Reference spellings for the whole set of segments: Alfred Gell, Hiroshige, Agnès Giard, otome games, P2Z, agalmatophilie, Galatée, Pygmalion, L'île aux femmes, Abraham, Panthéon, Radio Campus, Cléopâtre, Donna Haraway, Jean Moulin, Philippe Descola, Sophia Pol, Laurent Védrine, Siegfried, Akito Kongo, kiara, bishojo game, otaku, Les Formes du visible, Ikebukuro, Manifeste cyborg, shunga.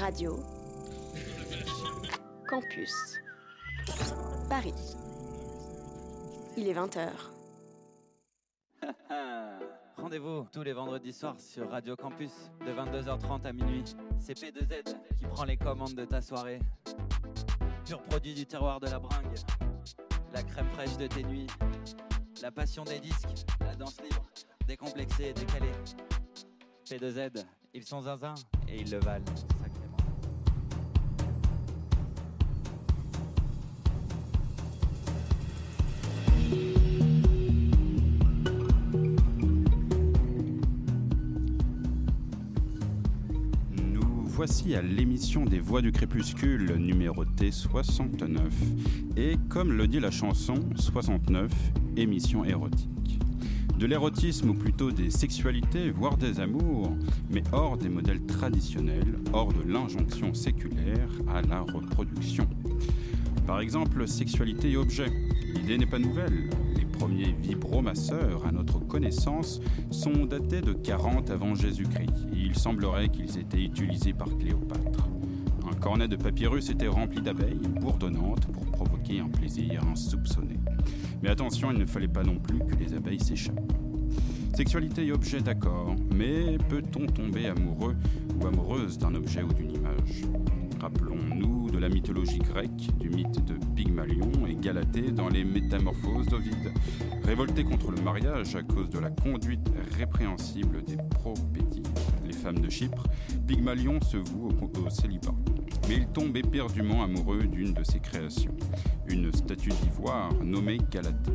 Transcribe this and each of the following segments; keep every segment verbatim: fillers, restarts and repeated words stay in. Radio Campus Paris. Il est vingt heures. Rendez-vous tous les vendredis soirs sur Radio Campus de vingt-deux heures trente à minuit. C'est P deux Z qui prend les commandes de ta soirée. Pur produit du terroir de la bringue, la crème fraîche de tes nuits, la passion des disques, la danse libre, décomplexée et décalée. P deux Z, ils sont zinzins et ils le valent. Voici à l'émission des Voix du Crépuscule, numérotée soixante-neuf. Et comme le dit la chanson, soixante-neuf, émission érotique. De l'érotisme, ou plutôt des sexualités, voire des amours, mais hors des modèles traditionnels, hors de l'injonction séculaire à la reproduction. Par exemple, sexualité et objet. L'idée n'est pas nouvelle. Les premiers vibromasseurs, à notre connaissance, sont datés de quarante avant Jésus-Christ. Il semblerait qu'ils étaient utilisés par Cléopâtre. Un cornet de papyrus était rempli d'abeilles bourdonnantes pour provoquer un plaisir insoupçonné. Mais attention, il ne fallait pas non plus que les abeilles s'échappent. Sexualité et objet, d'accord, mais peut-on tomber amoureux ou amoureuse d'un objet ou d'une image ? Rappelons-nous de la mythologie grecque, du mythe de Pygmalion et Galatée dans les Métamorphoses d'Ovide, révoltés contre le mariage à cause de la conduite répréhensible des propéties, les femmes de Chypre. Pygmalion se voue au, au célibat, mais il tombe éperdument amoureux d'une de ses créations, une statue d'ivoire nommée Galatée.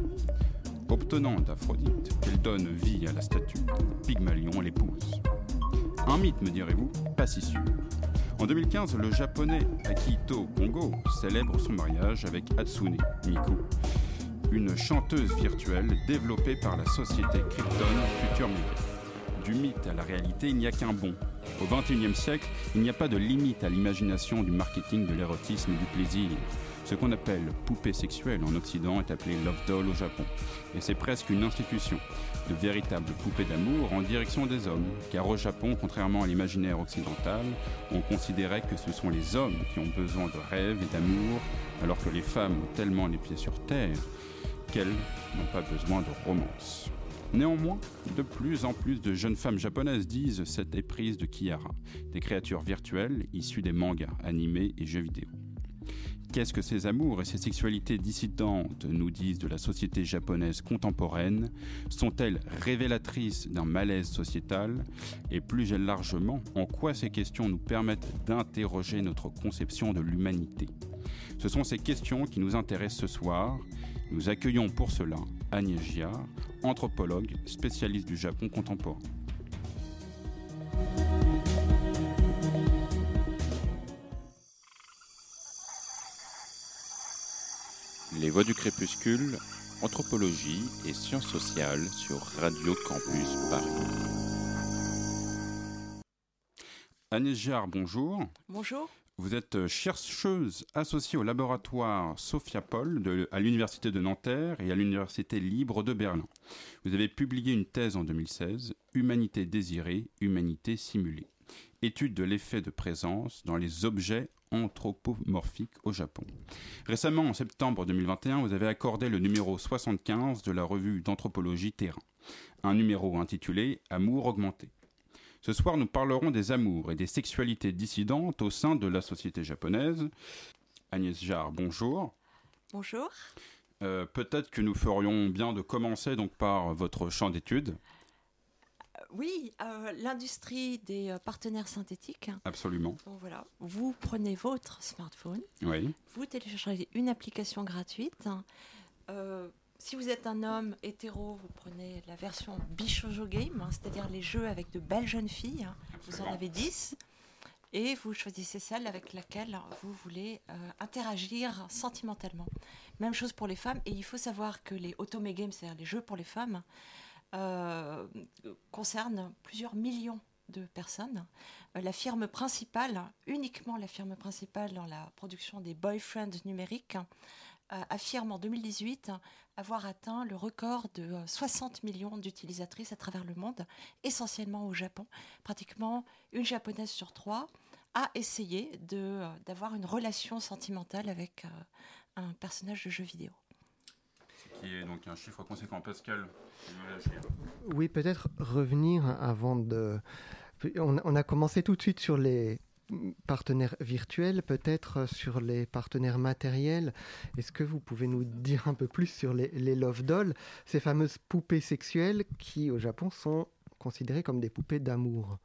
Obtenant d'Aphrodite, qu'elle donne vie à la statue, Pygmalion l'épouse. Un mythe, me direz-vous, pas si sûr. En deux mille quinze, le japonais Akito Kongo célèbre son mariage avec Hatsune Miku, une chanteuse virtuelle développée par la société Crypton Future Media. Du mythe à la réalité, il n'y a qu'un bond. Au vingt et unième siècle, il n'y a pas de limite à l'imagination du marketing de l'érotisme et du plaisir. Ce qu'on appelle poupée sexuelle en Occident est appelé Love Doll au Japon. Et c'est presque une institution, de véritables poupées d'amour en direction des hommes. Car au Japon, contrairement à l'imaginaire occidental, on considérait que ce sont les hommes qui ont besoin de rêves et d'amour, alors que les femmes ont tellement les pieds sur terre qu'elles n'ont pas besoin de romance. Néanmoins, de plus en plus de jeunes femmes japonaises disent cette éprise de Kiara, des créatures virtuelles issues des mangas, animés et jeux vidéo. Qu'est-ce que ces amours et ces sexualités dissidentes nous disent de la société japonaise contemporaine ? Sont-elles révélatrices d'un malaise sociétal ? Et plus largement, en quoi ces questions nous permettent d'interroger notre conception de l'humanité ? Ce sont ces questions qui nous intéressent ce soir. Nous accueillons pour cela Agnès Giard, anthropologue, spécialiste du Japon contemporain. Les Voix du Crépuscule, anthropologie et sciences sociales sur Radio Campus Paris. Agnès Giard, bonjour. Bonjour. Vous êtes chercheuse associée au laboratoire Sophia Pol de, à l'Université de Nanterre et à l'Université libre de Berlin. Vous avez publié une thèse en deux mille seize, « Humanité désirée, humanité simulée ». Étude de l'effet de présence dans les objets anthropomorphique au Japon. Récemment, en septembre deux mille vingt et un, vous avez accordé le numéro soixante-quinze de la revue d'anthropologie Terrain, un numéro intitulé « Amour augmenté ». Ce soir, nous parlerons des amours et des sexualités dissidentes au sein de la société japonaise. Agnès Giard, bonjour. Bonjour. Euh, peut-être que nous ferions bien de commencer donc par votre champ d'étude. Oui, euh, l'industrie des euh, partenaires synthétiques. Absolument. Donc, voilà, vous prenez votre smartphone, oui. Vous téléchargez une application gratuite. Euh, si vous êtes un homme hétéro, vous prenez la version bishojo game, hein, c'est-à-dire les jeux avec de belles jeunes filles. Absolument. Vous en avez dix et vous choisissez celle avec laquelle vous voulez euh, interagir sentimentalement. Même chose pour les femmes. Et il faut savoir que les otome games, c'est-à-dire les jeux pour les femmes, Euh, concerne plusieurs millions de personnes. Euh, la firme principale, uniquement la firme principale dans la production des boyfriends numériques, euh, affirme en deux mille dix-huit avoir atteint le record de soixante millions d'utilisatrices à travers le monde, essentiellement au Japon. Pratiquement une japonaise sur trois à essayer de, d'avoir une relation sentimentale avec un personnage de jeu vidéo. Qui est donc un chiffre conséquent. Pascal, oui, peut-être revenir avant de... On, on a commencé tout de suite sur les partenaires virtuels, peut-être sur les partenaires matériels. Est-ce que vous pouvez nous dire un peu plus sur les, les Love Dolls, ces fameuses poupées sexuelles qui, au Japon, sont considérées comme des poupées d'amour?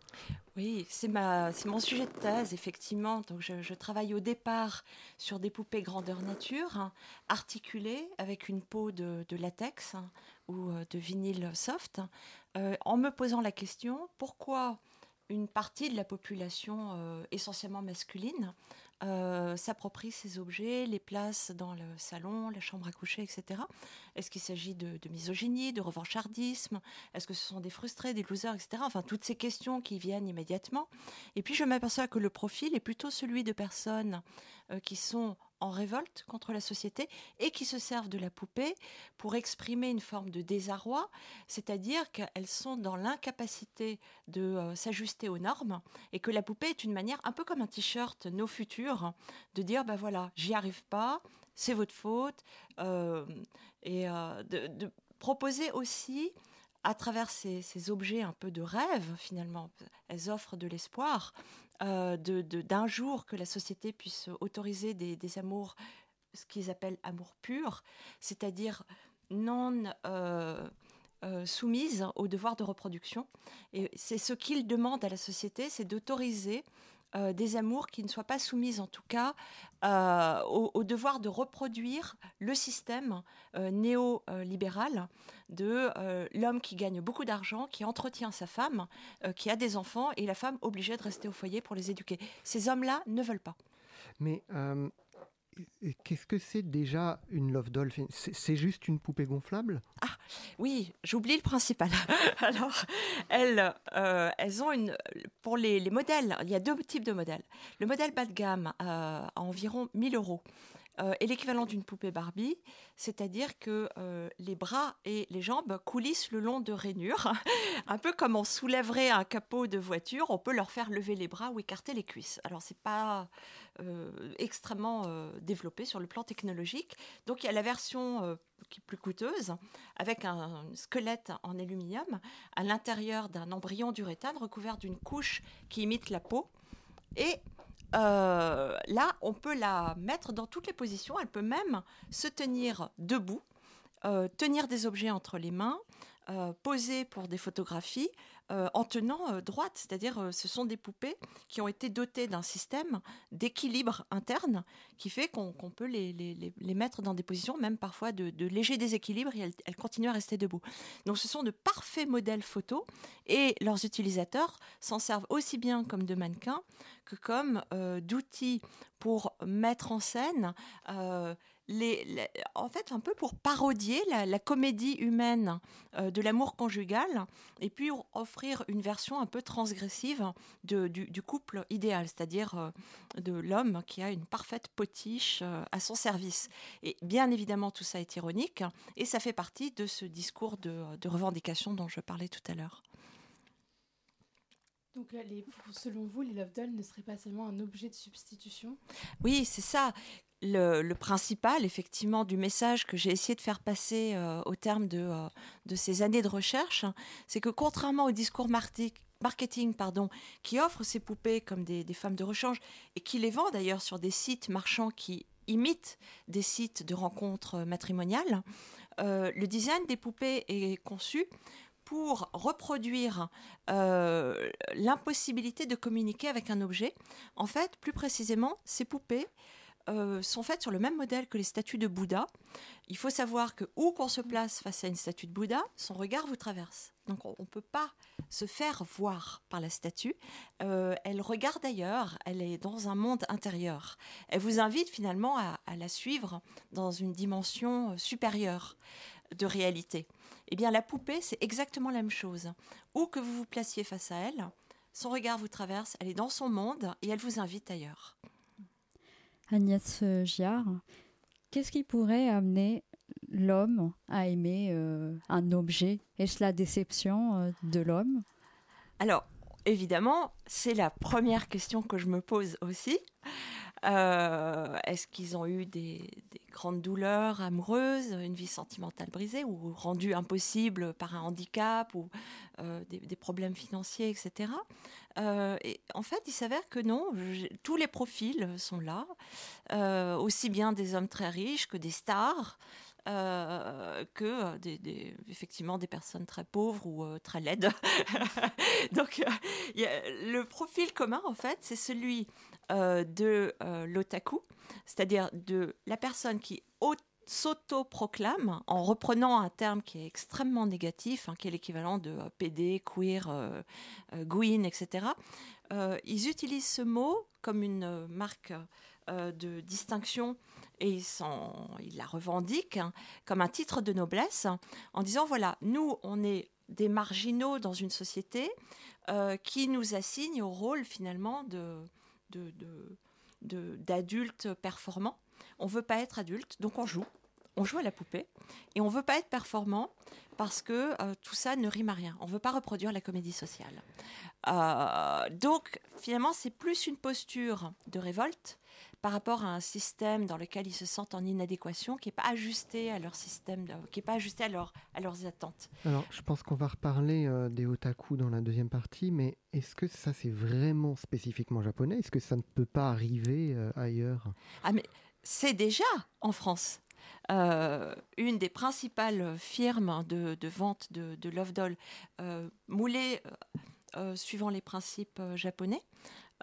Oui, c'est, ma, c'est mon sujet de thèse, effectivement. Donc, je, je travaille au départ sur des poupées grandeur nature, hein, articulées avec une peau de, de latex hein, ou de vinyle soft, hein, euh, en me posant la question, pourquoi une partie de la population euh, essentiellement masculine euh, s'approprie ces objets, les place dans le salon, la chambre à coucher, et cetera. Est-ce qu'il s'agit de, de misogynie, de revanchardisme? Est-ce que ce sont des frustrés, des losers, et cetera. Enfin, toutes ces questions qui viennent immédiatement. Et puis, je m'aperçois que le profil est plutôt celui de personnes euh, qui sont en révolte contre la société et qui se servent de la poupée pour exprimer une forme de désarroi, c'est-à-dire qu'elles sont dans l'incapacité de euh, s'ajuster aux normes et que la poupée est une manière, un peu comme un t-shirt No Future, de dire bah voilà, j'y arrive pas, c'est votre faute, euh, et euh, de, de proposer aussi à travers ces, ces objets un peu de rêve, finalement, elles offrent de l'espoir euh, de, de, d'un jour que la société puisse autoriser des, des amours, ce qu'ils appellent amour pur, c'est-à-dire non euh, euh, soumises au devoir de reproduction. Et c'est ce qu'ils demandent à la société, c'est d'autoriser euh, des amours qui ne soient pas soumises, en tout cas, euh, au, au devoir de reproduire le système euh, néolibéral de euh, l'homme qui gagne beaucoup d'argent, qui entretient sa femme, euh, qui a des enfants, et la femme obligée de rester au foyer pour les éduquer. Ces hommes-là ne veulent pas. Mais euh, qu'est-ce que c'est déjà une love doll? C'est, c'est juste une poupée gonflable? Ah oui, j'oublie le principal. Alors, elles, euh, elles ont une... Pour les, les modèles, il y a deux types de modèles. Le modèle bas de gamme euh, à environ mille euros. Euh, et l'équivalent d'une poupée Barbie, c'est-à-dire que euh, les bras et les jambes coulissent le long de rainures. Un peu comme on soulèverait un capot de voiture, on peut leur faire lever les bras ou écarter les cuisses. Alors, ce n'est pas euh, extrêmement euh, développé sur le plan technologique. Donc, il y a la version euh, qui est plus coûteuse, avec un, un squelette en aluminium, à l'intérieur d'un embryon d'urétane recouvert d'une couche qui imite la peau. Et... Euh, là, on peut la mettre dans toutes les positions. Elle peut même se tenir debout, euh, tenir des objets entre les mains, euh, poser pour des photographies euh, en tenant euh, droite. C'est-à-dire, euh, ce sont des poupées qui ont été dotées d'un système d'équilibre interne qui fait qu'on, qu'on peut les, les, les mettre dans des positions, même parfois de, de léger déséquilibre, et elles, elles continuent à rester debout. Donc, ce sont de parfaits modèles photos, et leurs utilisateurs s'en servent aussi bien comme de mannequins que comme euh, d'outils pour mettre en scène, euh, les, les, en fait un peu pour parodier la, la comédie humaine euh, de l'amour conjugal, et puis offrir une version un peu transgressive de, du, du couple idéal, c'est-à-dire euh, de l'homme qui a une parfaite potiche euh, à son service. Et bien évidemment, tout ça est ironique, et ça fait partie de ce discours de, de revendication dont je parlais tout à l'heure. Donc là, les, selon vous, les love dolls ne seraient pas seulement un objet de substitution? Oui, c'est ça. Le, le principal, effectivement, du message que j'ai essayé de faire passer euh, au terme de, euh, de ces années de recherche, hein, c'est que contrairement au discours martique, marketing pardon, qui offre ces poupées comme des, des femmes de rechange et qui les vend d'ailleurs sur des sites marchands qui imitent des sites de rencontres matrimoniales, euh, le design des poupées est conçu pour reproduire euh, l'impossibilité de communiquer avec un objet. En fait, plus précisément, ces poupées euh, sont faites sur le même modèle que les statues de Bouddha. Il faut savoir que où qu'on se place face à une statue de Bouddha, son regard vous traverse. Donc, on ne peut pas se faire voir par la statue. Euh, elle regarde ailleurs, elle est dans un monde intérieur. Elle vous invite finalement à, à la suivre dans une dimension supérieure de réalité. Eh bien, la poupée, c'est exactement la même chose. Où que vous vous placiez face à elle, son regard vous traverse, elle est dans son monde et elle vous invite ailleurs. Agnès Giard, qu'est-ce qui pourrait amener l'homme à aimer euh, un objet? Est-ce la déception euh, de l'homme? Alors, évidemment, c'est la première question que je me pose aussi. Euh, est-ce qu'ils ont eu des, des grandes douleurs amoureuses, une vie sentimentale brisée ou rendue impossible par un handicap ou euh, des, des problèmes financiers, et cetera. Euh, et en fait, il s'avère que non, tous les profils sont là, euh, aussi bien des hommes très riches que des stars, Euh, que des, des, effectivement des personnes très pauvres ou euh, très laides. Donc euh, y a, le profil commun en fait c'est celui euh, de euh, l'otaku, c'est-à-dire de la personne qui au- s'auto-proclame en reprenant un terme qui est extrêmement négatif, hein, qui est l'équivalent de euh, P D, queer, euh, euh, gouine, et cetera. Euh, ils utilisent ce mot comme une marque euh, de distinction et ils, sont, ils la revendiquent hein, comme un titre de noblesse hein, en disant voilà, nous on est des marginaux dans une société euh, qui nous assigne au rôle finalement de, de, de, de, d'adultes performants. On ne veut pas être adulte, donc on joue. On joue à la poupée et on ne veut pas être performant parce que euh, tout ça ne rime à rien. On ne veut pas reproduire la comédie sociale. Euh, donc finalement, c'est plus une posture de révolte par rapport à un système dans lequel ils se sentent en inadéquation, qui n'est pas ajusté à leur système, qui n'est pas ajusté à, leur, à leurs attentes. Alors, je pense qu'on va reparler euh, des otaku dans la deuxième partie, mais est-ce que ça, c'est vraiment spécifiquement japonais ? Est-ce que ça ne peut pas arriver euh, ailleurs ? Ah, mais c'est déjà en France. Euh, une des principales firmes de, de vente de, de Love Doll, euh, moulée euh, suivant les principes euh, japonais,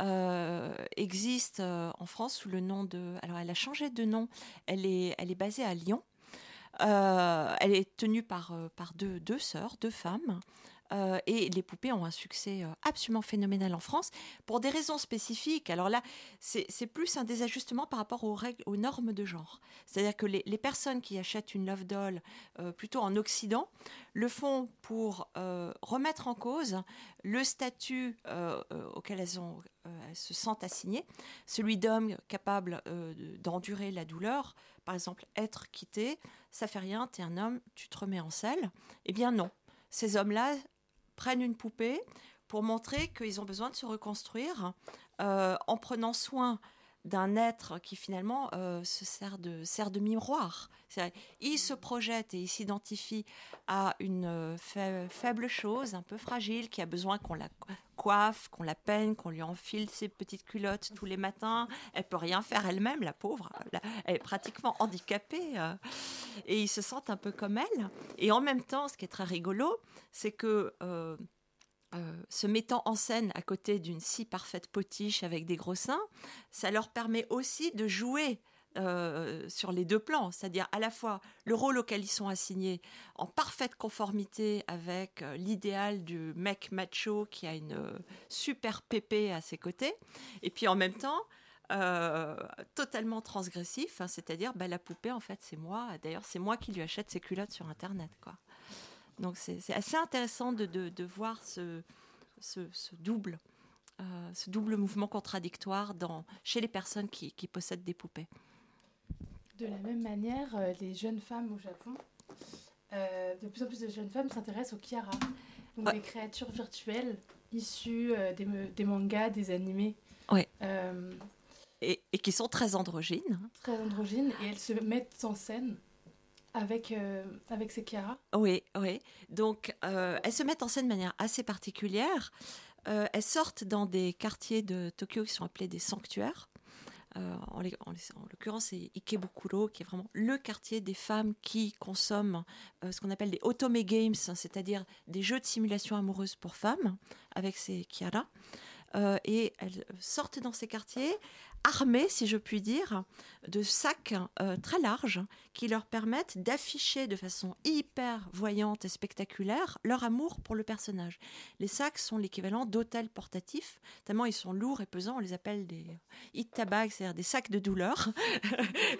Euh, existe euh, en France sous le nom de... Alors, elle a changé de nom. Elle est, elle est basée à Lyon. Euh, elle est tenue par, euh, par deux, deux sœurs, deux femmes. Euh, et les poupées ont un succès euh, absolument phénoménal en France pour des raisons spécifiques. Alors là, c'est, c'est plus un désajustement par rapport aux règles, aux normes de genre. C'est-à-dire que les, les personnes qui achètent une Love Doll euh, plutôt en Occident le font pour euh, remettre en cause le statut euh, euh, auquel elles ont... Elles se sentent assignées, celui d'homme capable euh, d'endurer la douleur, par exemple être quitté, ça fait rien, t'es un homme, tu te remets en selle. Eh bien non, ces hommes-là prennent une poupée pour montrer qu'ils ont besoin de se reconstruire euh, en prenant soin d'un être qui finalement euh, se sert de, sert de miroir. C'est-à-dire, il se projette et il s'identifie à une faible chose, un peu fragile, qui a besoin qu'on la coiffe, qu'on la peigne, qu'on lui enfile ses petites culottes tous les matins. Elle peut rien faire elle-même, la pauvre. Elle est pratiquement handicapée. Euh, et ils se sentent un peu comme elle. Et en même temps, ce qui est très rigolo, c'est que... Euh, Euh, se mettant en scène à côté d'une si parfaite potiche avec des gros seins, ça leur permet aussi de jouer euh, sur les deux plans, c'est-à-dire à la fois le rôle auquel ils sont assignés en parfaite conformité avec euh, l'idéal du mec macho qui a une euh, super pépé à ses côtés, et puis en même temps Euh, totalement transgressif, hein, c'est-à-dire bah, la poupée en fait c'est moi, d'ailleurs c'est moi qui lui achète ses culottes sur internet quoi. Donc c'est, c'est assez intéressant de, de, de voir ce, ce, ce, double, euh, ce double mouvement contradictoire dans, chez les personnes qui, qui possèdent des poupées. De la même manière, euh, les jeunes femmes au Japon, euh, de plus en plus de jeunes femmes s'intéressent aux kiara, donc ouais. Des créatures virtuelles issues euh, des, des mangas, des animés. Ouais. Euh, et, et qui sont très androgynes. Très androgynes, et elles se mettent en scène. Avec, euh, avec ces kiaras. Oui, oui. Donc, euh, elles se mettent en scène de manière assez particulière. Euh, elles sortent dans des quartiers de Tokyo qui sont appelés des sanctuaires. Euh, en, les, en, les, en l'occurrence, c'est Ikebukuro, qui est vraiment le quartier des femmes qui consomment euh, ce qu'on appelle des otome games, hein, c'est-à-dire des jeux de simulation amoureuse pour femmes, avec ces kiaras. Euh, et elles sortent dans ces quartiers armées, si je puis dire, de sacs euh, très larges qui leur permettent d'afficher de façon hyper voyante et spectaculaire leur amour pour le personnage. Les sacs sont l'équivalent d'autels portatifs, tellement ils sont lourds et pesants, on les appelle des itabags, c'est-à-dire des sacs de douleur,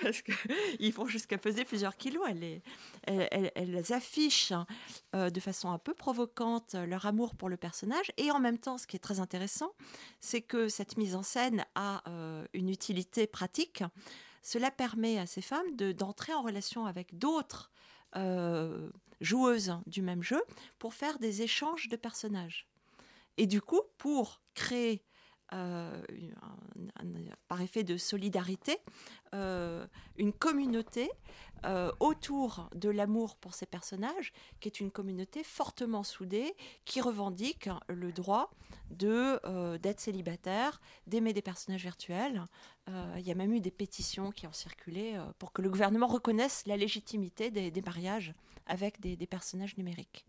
parce qu'ils vont jusqu'à peser plusieurs kilos. Elles, les, elles, elles affichent euh, de façon un peu provocante leur amour pour le personnage, et en même temps, ce qui est très intéressant, c'est que cette mise en scène a euh, une utilité pratique. Cela permet à ces femmes de, d'entrer en relation avec d'autres euh, joueuses du même jeu pour faire des échanges de personnages. Et du coup, pour créer, euh, un, un, par effet de solidarité, euh, une communauté euh, autour de l'amour pour ces personnages, qui est une communauté fortement soudée, qui revendique le droit de, euh, d'être célibataire, d'aimer des personnages virtuels. Euh, y a même eu des pétitions qui ont circulé euh, pour que le gouvernement reconnaisse la légitimité des, des mariages avec des, des personnages numériques.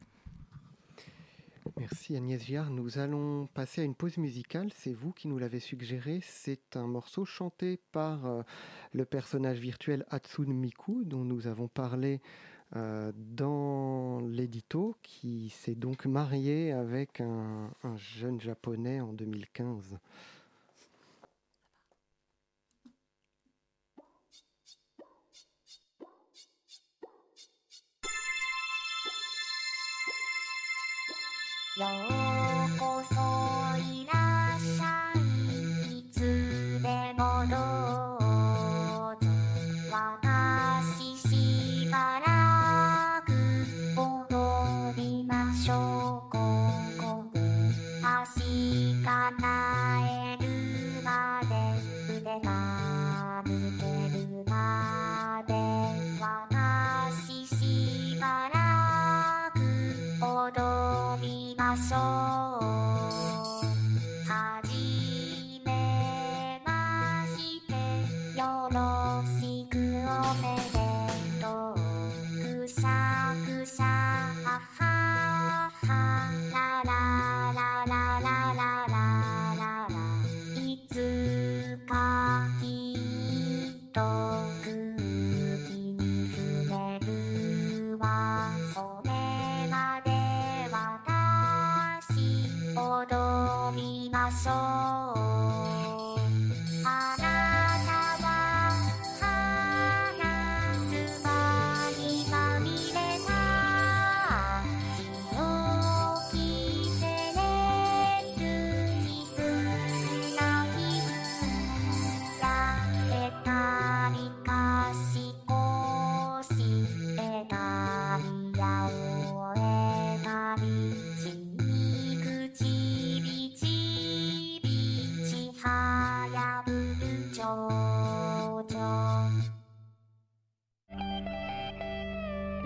Merci Agnès Giard. Nous allons passer à une pause musicale. C'est vous qui nous l'avez suggéré. C'est un morceau chanté par euh, le personnage virtuel Hatsune Miku, dont nous avons parlé euh, dans l'édito, qui s'est donc marié avec un, un jeune japonais en deux mille quinze. Yo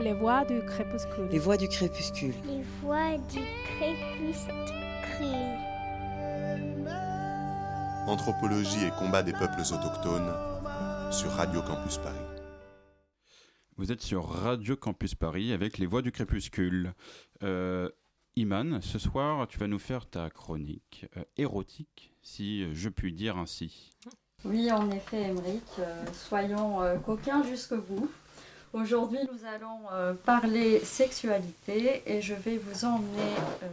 Les voix du crépuscule. Les voix du crépuscule. Les voix du crépuscule. Anthropologie et combat des peuples autochtones sur Radio Campus Paris. Vous êtes sur Radio Campus Paris avec les voix du crépuscule. Euh, Imane, ce soir, tu vas nous faire ta chronique euh, érotique, si je puis dire ainsi. Oui, en effet, Aymeric. Euh, soyons euh, coquins jusqu'au bout. Aujourd'hui, nous allons euh, parler sexualité et je vais vous emmener euh,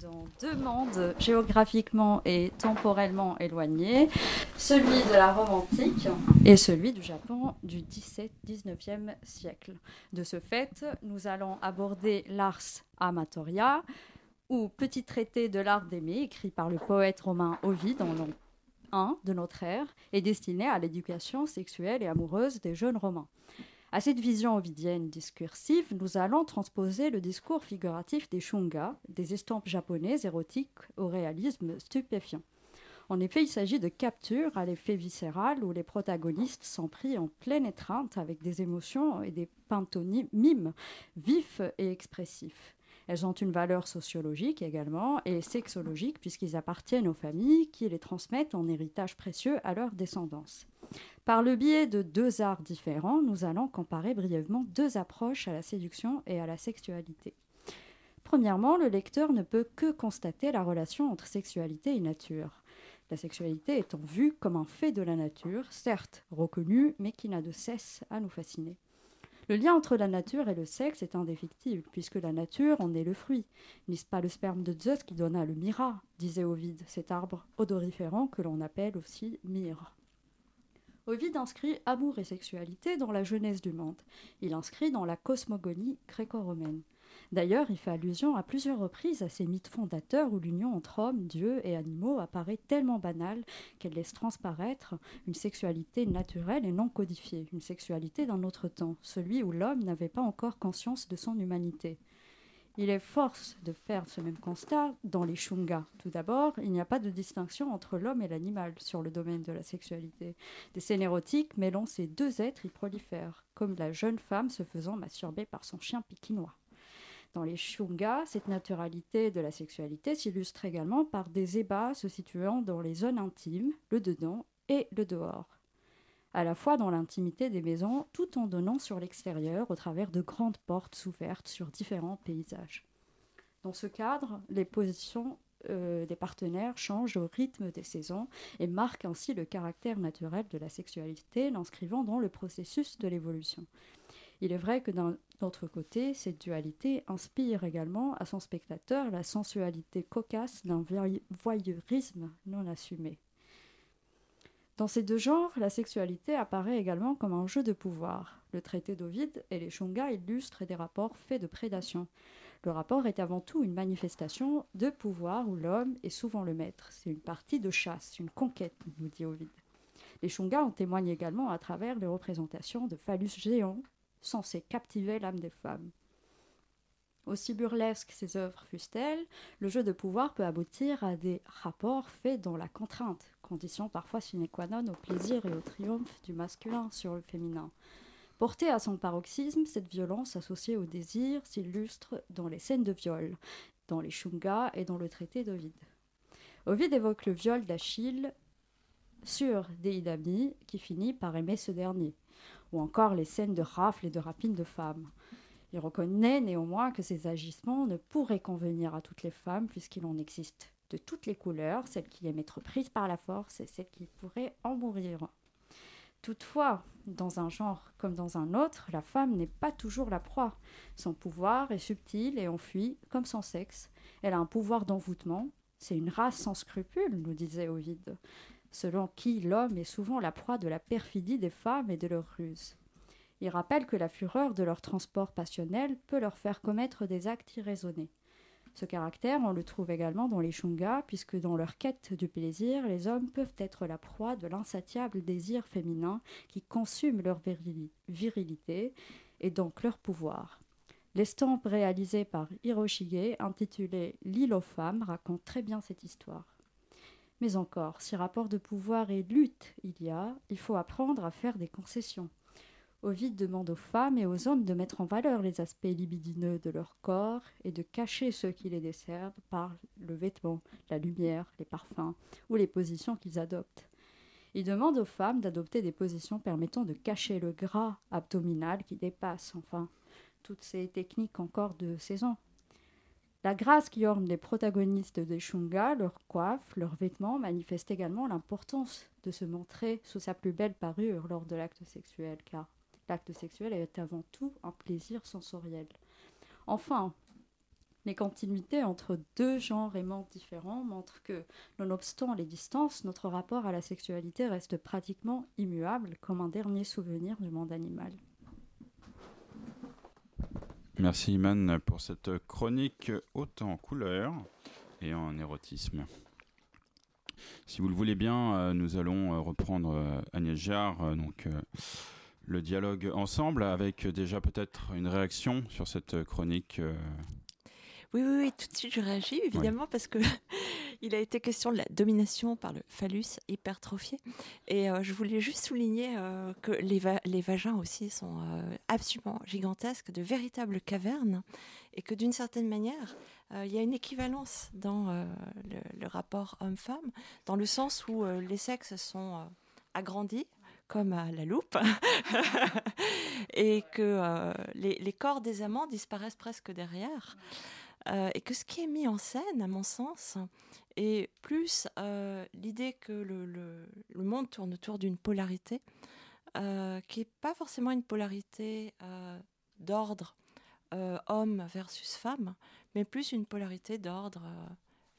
dans deux mondes géographiquement et temporellement éloignés, celui de la Rome antique et celui du Japon du dix-septième dix-neuvième siècle. De ce fait, nous allons aborder l'ars amatoria, ou petit traité de l'art d'aimer, écrit par le poète romain Ovide en l'an un de notre ère et destiné à l'éducation sexuelle et amoureuse des jeunes Romains. À cette vision ovidienne discursive, nous allons transposer le discours figuratif des shunga, des estampes japonaises érotiques au réalisme stupéfiant. En effet, il s'agit de captures à l'effet viscéral où les protagonistes sont pris en pleine étreinte avec des émotions et des pantomimes vifs et expressifs. Elles ont une valeur sociologique également et sexologique puisqu'ils appartiennent aux familles qui les transmettent en héritage précieux à leur descendance. Par le biais de deux arts différents, nous allons comparer brièvement deux approches à la séduction et à la sexualité. Premièrement, le lecteur ne peut que constater la relation entre sexualité et nature. La sexualité étant vue comme un fait de la nature, certes reconnu, mais qui n'a de cesse à nous fasciner. Le lien entre la nature et le sexe est indéfectible, puisque la nature en est le fruit. N'est-ce pas le sperme de Zeus qui donna le myrrha, disait Ovide, cet arbre odoriférant que l'on appelle aussi myrrhe. Ovide inscrit amour et sexualité dans la jeunesse du monde. Il inscrit dans la cosmogonie gréco-romaine. D'ailleurs, il fait allusion à plusieurs reprises à ces mythes fondateurs où l'union entre hommes, dieux et animaux apparaît tellement banale qu'elle laisse transparaître une sexualité naturelle et non codifiée, une sexualité d'un autre temps, celui où l'homme n'avait pas encore conscience de son humanité. Il est force de faire ce même constat dans les shunga. Tout d'abord, il n'y a pas de distinction entre l'homme et l'animal sur le domaine de la sexualité. Des scènes érotiques mêlant ces deux êtres y prolifèrent, comme la jeune femme se faisant masturber par son chien pikinois. Dans les shunga, cette naturalité de la sexualité s'illustre également par des ébats se situant dans les zones intimes, le dedans et le dehors, à la fois dans l'intimité des maisons, tout en donnant sur l'extérieur au travers de grandes portes ouvertes sur différents paysages. Dans ce cadre, les positions euh, des partenaires changent au rythme des saisons et marquent ainsi le caractère naturel de la sexualité, l'inscrivant dans le processus de l'évolution. Il est vrai que d'un autre côté, cette dualité inspire également à son spectateur la sensualité cocasse d'un voyeurisme non assumé. Dans ces deux genres, la sexualité apparaît également comme un jeu de pouvoir. Le traité d'Ovide et les shunga illustrent des rapports faits de prédation. Le rapport est avant tout une manifestation de pouvoir où l'homme est souvent le maître. C'est une partie de chasse, une conquête, nous dit Ovide. Les shunga en témoignent également à travers les représentations de phallus géants, censé captiver l'âme des femmes. Aussi burlesques ces œuvres fussent-elles, le jeu de pouvoir peut aboutir à des rapports faits dans la contrainte, condition parfois sine qua non au plaisir et au triomphe du masculin sur le féminin. Portée à son paroxysme, cette violence associée au désir s'illustre dans les scènes de viol, dans les shunga et dans le traité d'Ovide. Ovide évoque le viol d'Achille sur Déidamie, qui finit par aimer ce dernier, ou encore les scènes de rafles et de rapines de femmes. Il reconnaît néanmoins que ces agissements ne pourraient convenir à toutes les femmes, puisqu'il en existe de toutes les couleurs, celles qui aiment être prises par la force et celles qui pourraient en mourir. Toutefois, dans un genre comme dans un autre, la femme n'est pas toujours la proie. Son pouvoir est subtil et enfui, comme son sexe. Elle a un pouvoir d'envoûtement. C'est une race sans scrupules, nous disait Ovide, selon qui l'homme est souvent la proie de la perfidie des femmes et de leurs ruses. Il rappelle que la fureur de leur transport passionnel peut leur faire commettre des actes irraisonnés. Ce caractère, on le trouve également dans les shunga, puisque dans leur quête du plaisir, les hommes peuvent être la proie de l'insatiable désir féminin qui consume leur viril- virilité et donc leur pouvoir. L'estampe réalisée par Hiroshige, intitulée « L'île aux femmes », raconte très bien cette histoire. Mais encore, si rapport de pouvoir et lutte il y a, il faut apprendre à faire des concessions. Ovide demande aux femmes et aux hommes de mettre en valeur les aspects libidineux de leur corps et de cacher ceux qui les desservent par le vêtement, la lumière, les parfums ou les positions qu'ils adoptent. Il demande aux femmes d'adopter des positions permettant de cacher le gras abdominal qui dépasse, enfin, toutes ces techniques encore de saison. La grâce qui orne les protagonistes des shunga, leurs coiffes, leurs vêtements, manifeste également l'importance de se montrer sous sa plus belle parure lors de l'acte sexuel, car l'acte sexuel est avant tout un plaisir sensoriel. Enfin, les continuités entre deux genres aimants différents montrent que, nonobstant les distances, notre rapport à la sexualité reste pratiquement immuable, comme un dernier souvenir du monde animal. Merci Imane pour cette chronique haute en couleurs et en érotisme. Si vous le voulez bien, nous allons reprendre Agnès Giard, donc le dialogue ensemble, avec déjà peut-être une réaction sur cette chronique. Oui, oui, oui, tout de suite je réagis, évidemment, ouais. Parce que il a été question de la domination par le phallus hypertrophié. Et euh, je voulais juste souligner euh, que les, va- les vagins aussi sont euh, absolument gigantesques, de véritables cavernes, et que d'une certaine manière, euh, il y a une équivalence dans euh, le, le rapport homme-femme, dans le sens où euh, les sexes sont euh, agrandis, comme à la loupe, et que euh, les, les corps des amants disparaissent presque derrière. Euh, et que ce qui est mis en scène, à mon sens, est plus euh, l'idée que le, le, le monde tourne autour d'une polarité, euh, qui n'est pas forcément une polarité euh, d'ordre euh, homme versus femme, mais plus une polarité d'ordre euh,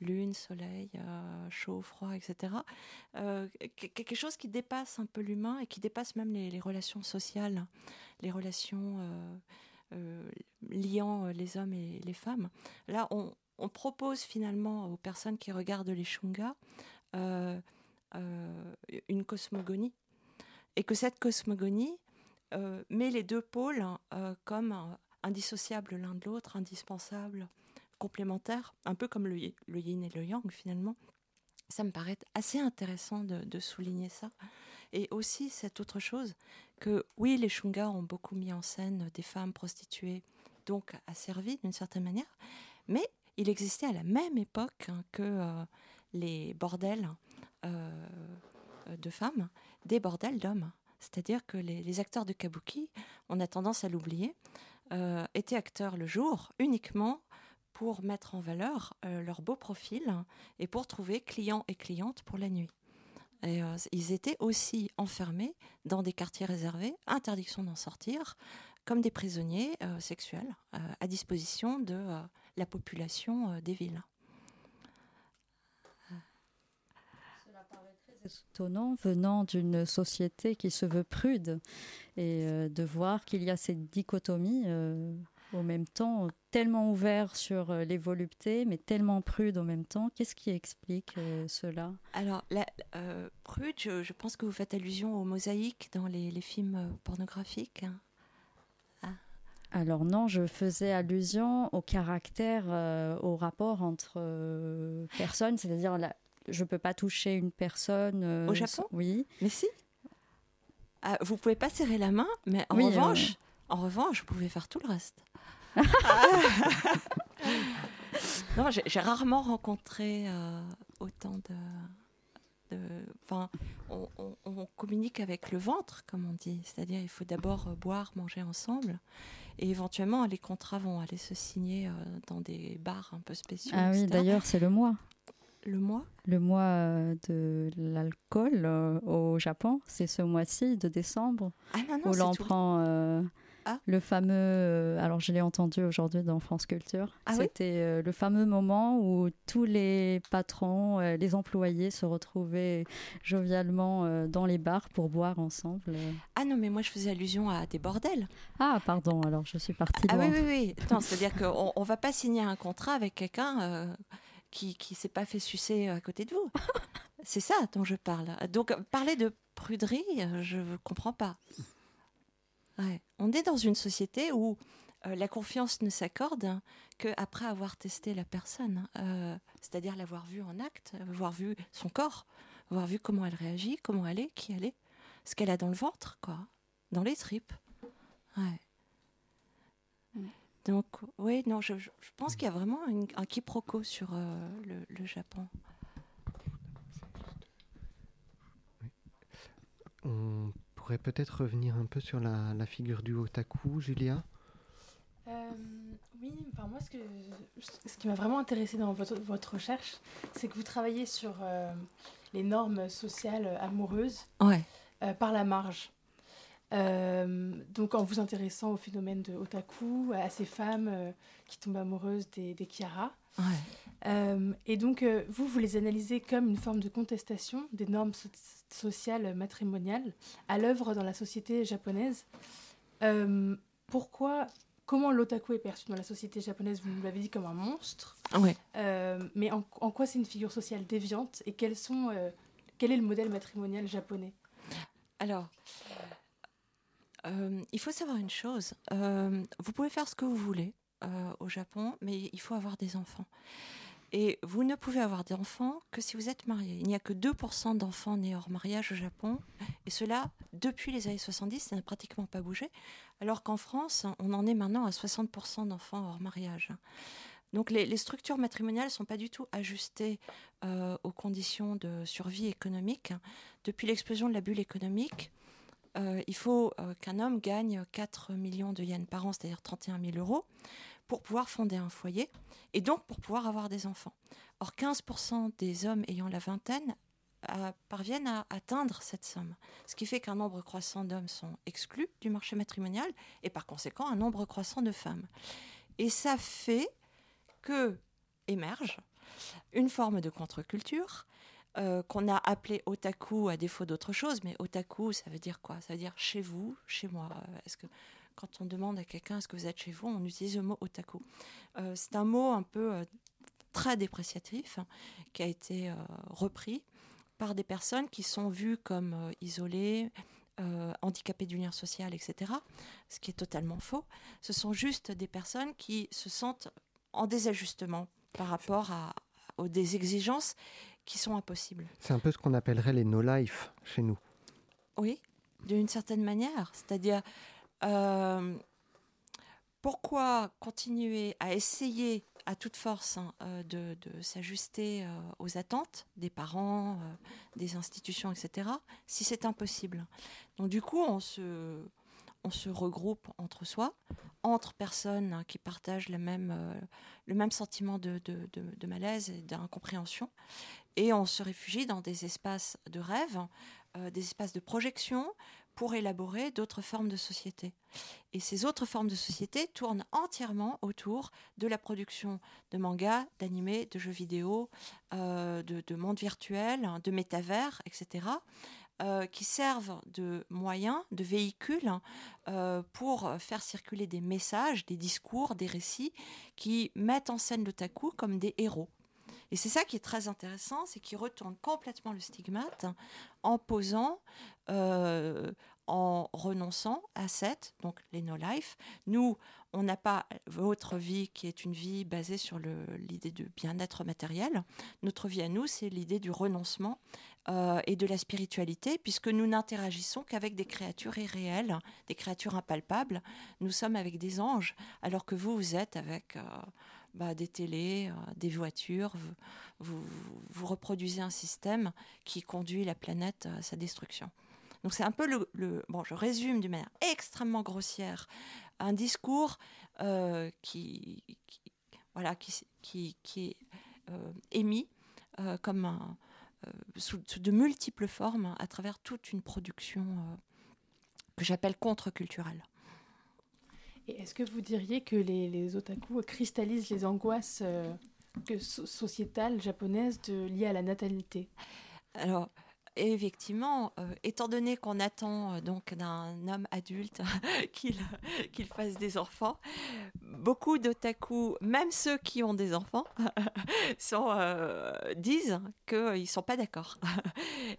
lune, soleil, euh, chaud, froid, et cetera. Euh, quelque chose qui dépasse un peu l'humain et qui dépasse même les, les relations sociales, les relations... Euh, Euh, liant les hommes et les femmes. Là, on, on propose finalement aux personnes qui regardent les shunga euh, euh, une cosmogonie. Et que cette cosmogonie euh, met les deux pôles euh, comme un, indissociables l'un de l'autre, indispensables, complémentaires, un peu comme le, le yin et le yang finalement. Ça me paraît assez intéressant de, de souligner ça. Et aussi cette autre chose que, oui, les shunga ont beaucoup mis en scène des femmes prostituées, donc asservies d'une certaine manière, mais il existait à la même époque hein, que euh, les bordels euh, de femmes, des bordels d'hommes. C'est-à-dire que les, les acteurs de kabuki, on a tendance à l'oublier, euh, étaient acteurs le jour uniquement pour mettre en valeur euh, leur beau profil hein, et pour trouver clients et clientes pour la nuit. Et, euh, ils étaient aussi enfermés dans des quartiers réservés, interdiction d'en sortir, comme des prisonniers euh, sexuels euh, à disposition de euh, la population euh, des villes. Étonnant venant d'une société qui se veut prude et euh, de voir qu'il y a cette dichotomie euh, au même temps tellement ouvert sur euh, les voluptés mais tellement prude en même temps. Qu'est-ce qui explique euh, cela? Alors la, euh, prude, je, je pense que vous faites allusion aux mosaïques dans les, les films pornographiques. Hein. Alors non, je faisais allusion au caractère, euh, au rapport entre euh, personnes, c'est-à-dire la je ne peux pas toucher une personne... Euh, au Japon sans... Oui. Mais si. Ah, vous ne pouvez pas serrer la main, mais en, oui, revanche, euh... en revanche, vous pouvez faire tout le reste. ah. Non, j'ai, j'ai rarement rencontré euh, autant de... Enfin, on, on, on communique avec le ventre, comme on dit. C'est-à-dire il faut d'abord euh, boire, manger ensemble. Et éventuellement, les contrats vont aller se signer euh, dans des bars un peu spéciaux. Ah oui, et cetera. D'ailleurs, c'est le mois. Le mois Le mois de l'alcool euh, au Japon, c'est ce mois-ci de décembre. Ah non, non, où l'on prend euh, ah. le fameux... Euh, alors, je l'ai entendu aujourd'hui dans France Culture. Ah c'était oui euh, le fameux moment où tous les patrons, euh, les employés se retrouvaient jovialement euh, dans les bars pour boire ensemble. Euh. Ah non, mais moi, je faisais allusion à des bordels. Ah, pardon, alors je suis partie loin. Ah oui, oui, oui. Non, c'est-à-dire qu'on ne va pas signer un contrat avec quelqu'un... Euh, qui ne s'est pas fait sucer à côté de vous. C'est ça dont je parle. Donc, parler de pruderie, je ne comprends pas. Ouais. On est dans une société où euh, la confiance ne s'accorde hein, qu'après avoir testé la personne, euh, c'est-à-dire l'avoir vue en acte, avoir vu son corps, avoir vu comment elle réagit, comment elle est, qui elle est, ce qu'elle a dans le ventre, quoi, dans les tripes. Ouais. Ouais. Donc, oui, non, je, je pense qu'il y a vraiment une, un quiproquo sur euh, le, le Japon. On pourrait peut-être revenir un peu sur la, la figure du otaku, Julia. Euh, oui, enfin, moi, ce, que, ce qui m'a vraiment intéressée dans votre, votre recherche, c'est que vous travaillez sur euh, les normes sociales amoureuses ouais. euh, par la marge. Euh, donc en vous intéressant au phénomène de otaku, à ces femmes euh, qui tombent amoureuses des, des kiaras. Ouais. Euh, et donc euh, vous, vous les analysez comme une forme de contestation des normes so- sociales matrimoniales à l'œuvre dans la société japonaise. Euh, pourquoi, comment l'otaku est perçu dans la société japonaise? Vous nous l'avez dit comme un monstre. Ouais. Euh, mais en, en quoi c'est une figure sociale déviante et quels sont, euh, quel est le modèle matrimonial japonais? Alors... Euh, il faut savoir une chose, euh, vous pouvez faire ce que vous voulez euh, au Japon, mais il faut avoir des enfants. Et vous ne pouvez avoir d'enfants que si vous êtes marié. Il n'y a que deux pour cent d'enfants nés hors mariage au Japon, et cela, depuis les années soixante-dix, ça n'a pratiquement pas bougé, alors qu'en France, on en est maintenant à soixante pour cent d'enfants hors mariage. Donc les, les structures matrimoniales ne sont pas du tout ajustées euh, aux conditions de survie économique. Depuis l'explosion de la bulle économique, Euh, il faut euh, qu'un homme gagne quatre millions de yens par an, c'est-à-dire trente et un mille euros, pour pouvoir fonder un foyer et donc pour pouvoir avoir des enfants. Or, quinze pour cent des hommes ayant la vingtaine à, parviennent à atteindre cette somme, ce qui fait qu'un nombre croissant d'hommes sont exclus du marché matrimonial et par conséquent un nombre croissant de femmes. Et ça fait que émerge une forme de contre-culture Euh, qu'on a appelé otaku à défaut d'autre chose, mais otaku, ça veut dire quoi? Ça veut dire chez vous, chez moi. Euh, est-ce que quand on demande à quelqu'un est-ce que vous êtes chez vous, on utilise le mot otaku. Euh, c'est un mot un peu euh, très dépréciatif hein, qui a été euh, repris par des personnes qui sont vues comme euh, isolées, euh, handicapées du lien social, et cetera, ce qui est totalement faux. Ce sont juste des personnes qui se sentent en désajustement par rapport à, aux des exigences qui sont impossibles. C'est un peu ce qu'on appellerait les no-life chez nous. Oui, d'une certaine manière. C'est-à-dire, euh, pourquoi continuer à essayer à toute force hein, de, de s'ajuster euh, aux attentes des parents, euh, des institutions, et cetera, si c'est impossible. Donc du coup, on se, on se regroupe entre soi, entre personnes hein, qui partagent la même, euh, le même sentiment de, de, de, de malaise et d'incompréhension, et on se réfugie dans des espaces de rêve, euh, des espaces de projection, pour élaborer d'autres formes de société. Et ces autres formes de société tournent entièrement autour de la production de mangas, d'animés, de jeux vidéo, euh, de, de mondes virtuels, de métavers, et cetera, euh, qui servent de moyens, de véhicules, euh, pour faire circuler des messages, des discours, des récits, qui mettent en scène l'otaku comme des héros. Et c'est ça qui est très intéressant, c'est qu'il retourne complètement le stigmate en posant, euh, en renonçant à cette, donc les no-life. Nous, on n'a pas votre vie qui est une vie basée sur le, l'idée de bien-être matériel. Notre vie à nous, c'est l'idée du renoncement euh, et de la spiritualité, puisque nous n'interagissons qu'avec des créatures irréelles, des créatures impalpables. Nous sommes avec des anges, alors que vous, vous êtes avec... Euh, Bah, des télés, euh, des voitures, vous, vous, vous reproduisez un système qui conduit la planète à sa destruction. Donc c'est un peu le... le bon, je résume d'une manière extrêmement grossière un discours euh, qui, qui, voilà, qui, qui, qui est euh, émis euh, comme un, euh, sous, sous de multiples formes à travers toute une production euh, que j'appelle contre-culturelle. Et est-ce que vous diriez que les, les otaku cristallisent les angoisses euh, que, sociétales japonaises de, liées à la natalité ? Alors, effectivement, euh, étant donné qu'on attend euh, donc d'un homme adulte qu'il, qu'il fasse des enfants, beaucoup d'otaku, même ceux qui ont des enfants, sont, euh, disent qu'ils ne sont pas d'accord.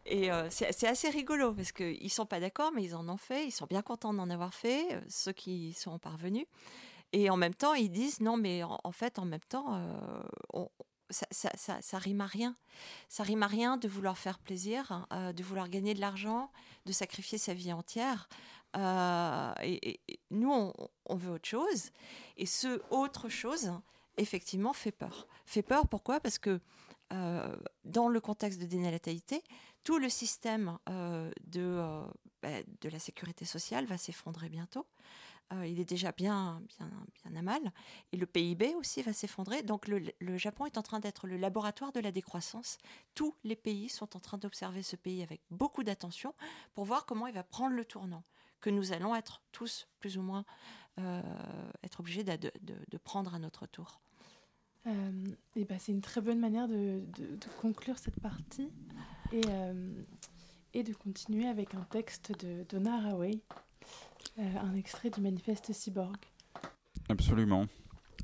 Et euh, c'est, c'est assez rigolo parce qu'ils ne sont pas d'accord, mais ils en ont fait, ils sont bien contents d'en avoir fait, euh, ceux qui y sont parvenus. Et en même temps, ils disent non, mais en, en fait, en même temps, euh, on, ça, ça, ça, ça rime à rien. Ça rime à rien de vouloir faire plaisir, euh, de vouloir gagner de l'argent, de sacrifier sa vie entière. Euh, et, et nous, on, on veut autre chose. Et ce autre chose, effectivement, fait peur. Fait peur, pourquoi ? Parce que euh, dans le contexte de dénatalité, tout le système euh, de, euh, bah, de la sécurité sociale va s'effondrer bientôt. Euh, il est déjà bien, bien, bien à mal. Et le P I B aussi va s'effondrer. Donc le, le Japon est en train d'être le laboratoire de la décroissance. Tous les pays sont en train d'observer ce pays avec beaucoup d'attention pour voir comment il va prendre le tournant, que nous allons être tous, plus ou moins, euh, être obligés de, de, de prendre à notre tour. Euh, et ben c'est une très bonne manière de, de, de conclure cette partie et, euh, et de continuer avec un texte de Donna Haraway, euh, un extrait du Manifeste cyborg. Absolument.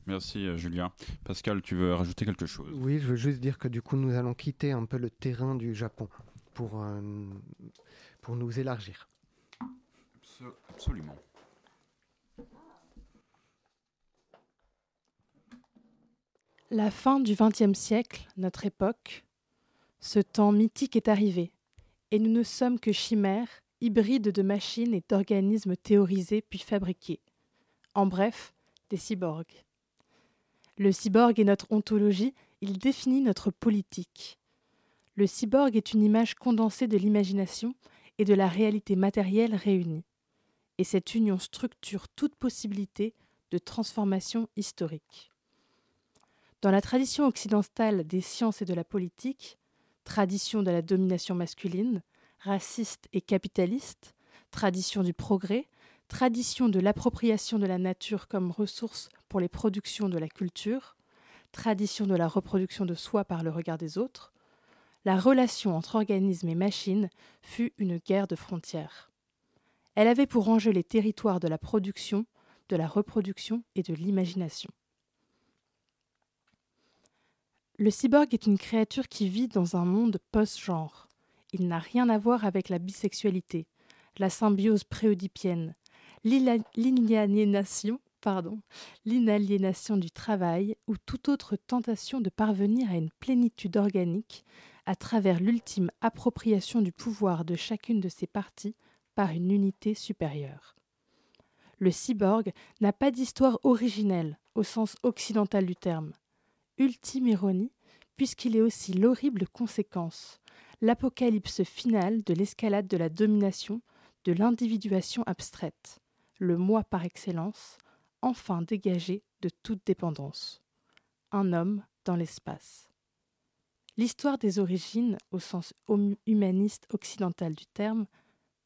Merci Julien. Pascal, tu veux rajouter quelque chose ? Oui, je veux juste dire que du coup, nous allons quitter un peu le terrain du Japon pour, euh, pour nous élargir. Absol- absolument. La fin du vingtième siècle, notre époque, ce temps mythique est arrivé, et nous ne sommes que chimères, hybrides de machines et d'organismes théorisés puis fabriqués. En bref, des cyborgs. Le cyborg est notre ontologie, il définit notre politique. Le cyborg est une image condensée de l'imagination et de la réalité matérielle réunie. Et cette union structure toute possibilité de transformation historique. Dans la tradition occidentale des sciences et de la politique, tradition de la domination masculine, raciste et capitaliste, tradition du progrès, tradition de l'appropriation de la nature comme ressource pour les productions de la culture, tradition de la reproduction de soi par le regard des autres, la relation entre organismes et machines fut une guerre de frontières. Elle avait pour enjeu les territoires de la production, de la reproduction et de l'imagination. Le cyborg est une créature qui vit dans un monde post-genre. Il n'a rien à voir avec la bisexualité, la symbiose préodipienne, l'inaliénation, pardon, l'inaliénation du travail ou toute autre tentation de parvenir à une plénitude organique à travers l'ultime appropriation du pouvoir de chacune de ses parties par une unité supérieure. Le cyborg n'a pas d'histoire originelle au sens occidental du terme. Ultime ironie, puisqu'il est aussi l'horrible conséquence, l'apocalypse finale de l'escalade de la domination, de l'individuation abstraite, le moi par excellence, enfin dégagé de toute dépendance. Un homme dans l'espace. L'histoire des origines, au sens humaniste occidental du terme,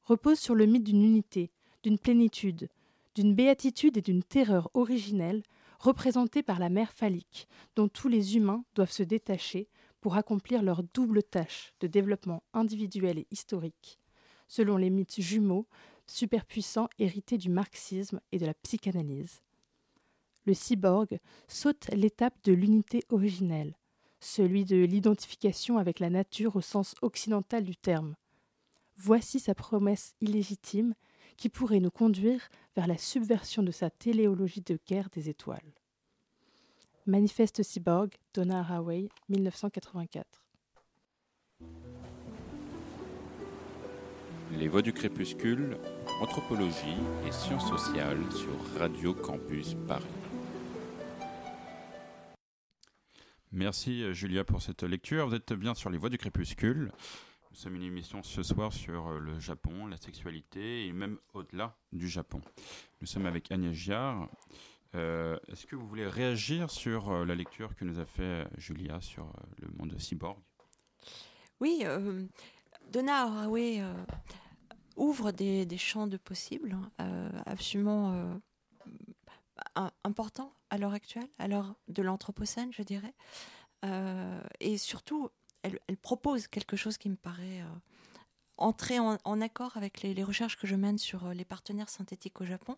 repose sur le mythe d'une unité, d'une plénitude, d'une béatitude et d'une terreur originelle représentée par la mère phallique, dont tous les humains doivent se détacher pour accomplir leur double tâche de développement individuel et historique, selon les mythes jumeaux, superpuissants hérités du marxisme et de la psychanalyse. Le cyborg saute l'étape de l'unité originelle, celui de l'identification avec la nature au sens occidental du terme. Voici sa promesse illégitime qui pourrait nous conduire vers la subversion de sa téléologie de guerre des étoiles. Manifeste cyborg, Donna Haraway, dix-neuf cent quatre-vingt-quatre. Les Voix du Crépuscule, anthropologie et sciences sociales sur Radio Campus Paris. Merci Julia pour cette lecture. Vous êtes bien sur Les Voix du Crépuscule. Nous sommes une émission ce soir sur le Japon, la sexualité et même au-delà du Japon. Nous sommes avec Agnès Giard. Euh, est-ce que vous voulez réagir sur la lecture que nous a fait Julia sur le monde cyborg ? Oui, euh, Donna Haraway euh, ouvre des, des champs de possibles euh, absolument euh, importants à l'heure actuelle, à l'heure de l'anthropocène, je dirais. Euh, et surtout... Elle, elle propose quelque chose qui me paraît euh, entrer en, en accord avec les, les recherches que je mène sur euh, les partenaires synthétiques au Japon.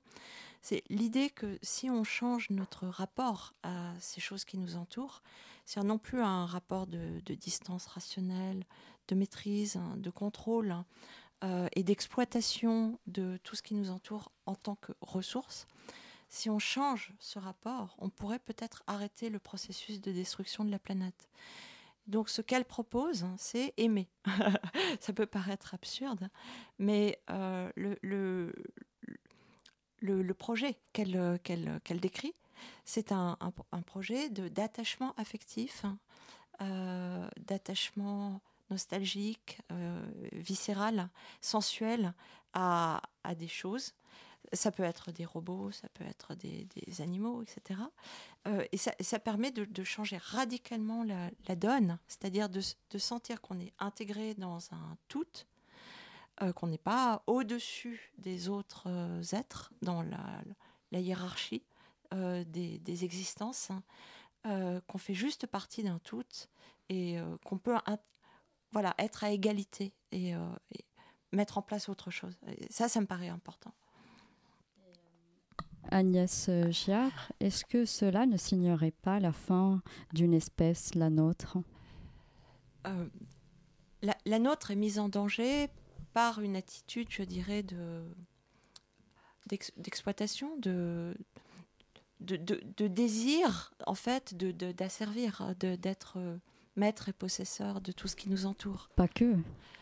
C'est l'idée que si on change notre rapport à ces choses qui nous entourent, c'est-à-dire non plus un rapport de, de distance rationnelle, de maîtrise, hein, de contrôle hein, euh, et d'exploitation de tout ce qui nous entoure en tant que ressources, si on change ce rapport, on pourrait peut-être arrêter le processus de destruction de la planète. Donc, ce qu'elle propose, c'est aimer. Ça peut paraître absurde, mais euh, le, le, le, le projet qu'elle, qu'elle, qu'elle décrit, c'est un, un, un projet de, d'attachement affectif, euh, d'attachement nostalgique, euh, viscéral, sensuel à, à des choses. Ça peut être des robots, ça peut être des, des animaux, et cetera. Euh, et ça, ça permet de, de changer radicalement la, la donne, c'est-à-dire de, de sentir qu'on est intégré dans un tout, euh, qu'on n'est pas au-dessus des autres euh, êtres dans la, la hiérarchie euh, des, des existences, hein, euh, qu'on fait juste partie d'un tout et euh, qu'on peut int- voilà, être à égalité et, euh, et mettre en place autre chose. Et ça, ça me paraît important. Agnès Giard, est-ce que cela ne signerait pas la fin d'une espèce, la nôtre ? euh, la, la nôtre est mise en danger par une attitude, je dirais, de, d'ex, d'exploitation, de, de, de, de désir, en fait, de, de, d'asservir, de, d'être maître et possesseur de tout ce qui nous entoure. Pas que.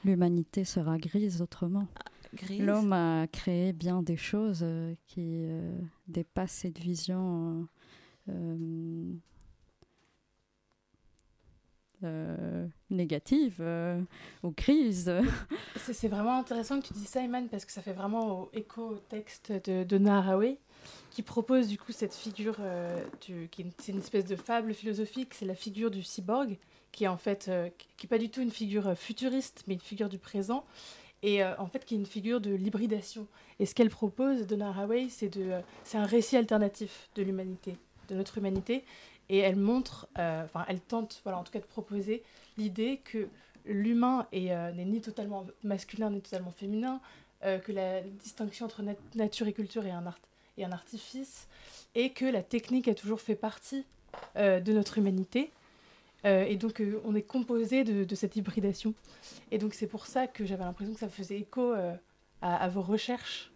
L'humanité sera grise autrement. Grise. L'homme a créé bien des choses euh, qui euh, dépassent cette vision euh, euh, euh, négative euh, ou grise. C'est, c'est vraiment intéressant que tu dises ça, Imane, parce que ça fait vraiment écho au texte de, de Donna Haraway, qui propose du coup cette figure, euh, du, qui est une, c'est une espèce de fable philosophique, c'est la figure du cyborg, qui est en fait, euh, qui n'est pas du tout une figure futuriste, mais une figure du présent, et euh, en fait qui est une figure de l'hybridation. Et ce qu'elle propose, Donna Haraway, c'est, de, euh, c'est un récit alternatif de l'humanité, de notre humanité, et elle montre, enfin euh, elle tente, voilà, en tout cas de proposer l'idée que l'humain est, euh, n'est ni totalement masculin, ni totalement féminin, euh, que la distinction entre nat- nature et culture est un, art- est un artifice, et que la technique a toujours fait partie euh, de notre humanité, Euh, et donc, euh, on est composé de, de cette hybridation. Et donc, c'est pour ça que j'avais l'impression que ça faisait écho euh, à, à vos recherches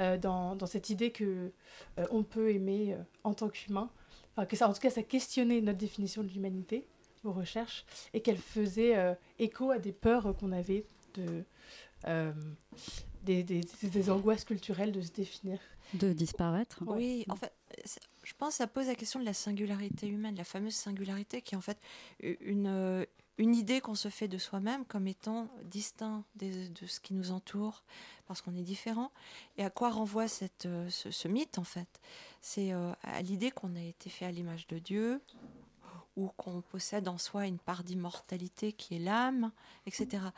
euh, dans, dans cette idée que euh, on peut aimer euh, en tant qu'humain, enfin, que ça, en tout cas ça questionnait notre définition de l'humanité, vos recherches, et qu'elle faisait euh, écho à des peurs qu'on avait de... Euh, Des, des, des angoisses culturelles de se définir. De disparaître. Oui, en fait, je pense que ça pose la question de la singularité humaine, la fameuse singularité qui est en fait une, une idée qu'on se fait de soi-même comme étant distinct des, de ce qui nous entoure, parce qu'on est différent. Et à quoi renvoie cette, ce, ce mythe, en fait ? C'est à l'idée qu'on a été fait à l'image de Dieu, ou qu'on possède en soi une part d'immortalité qui est l'âme, et cetera.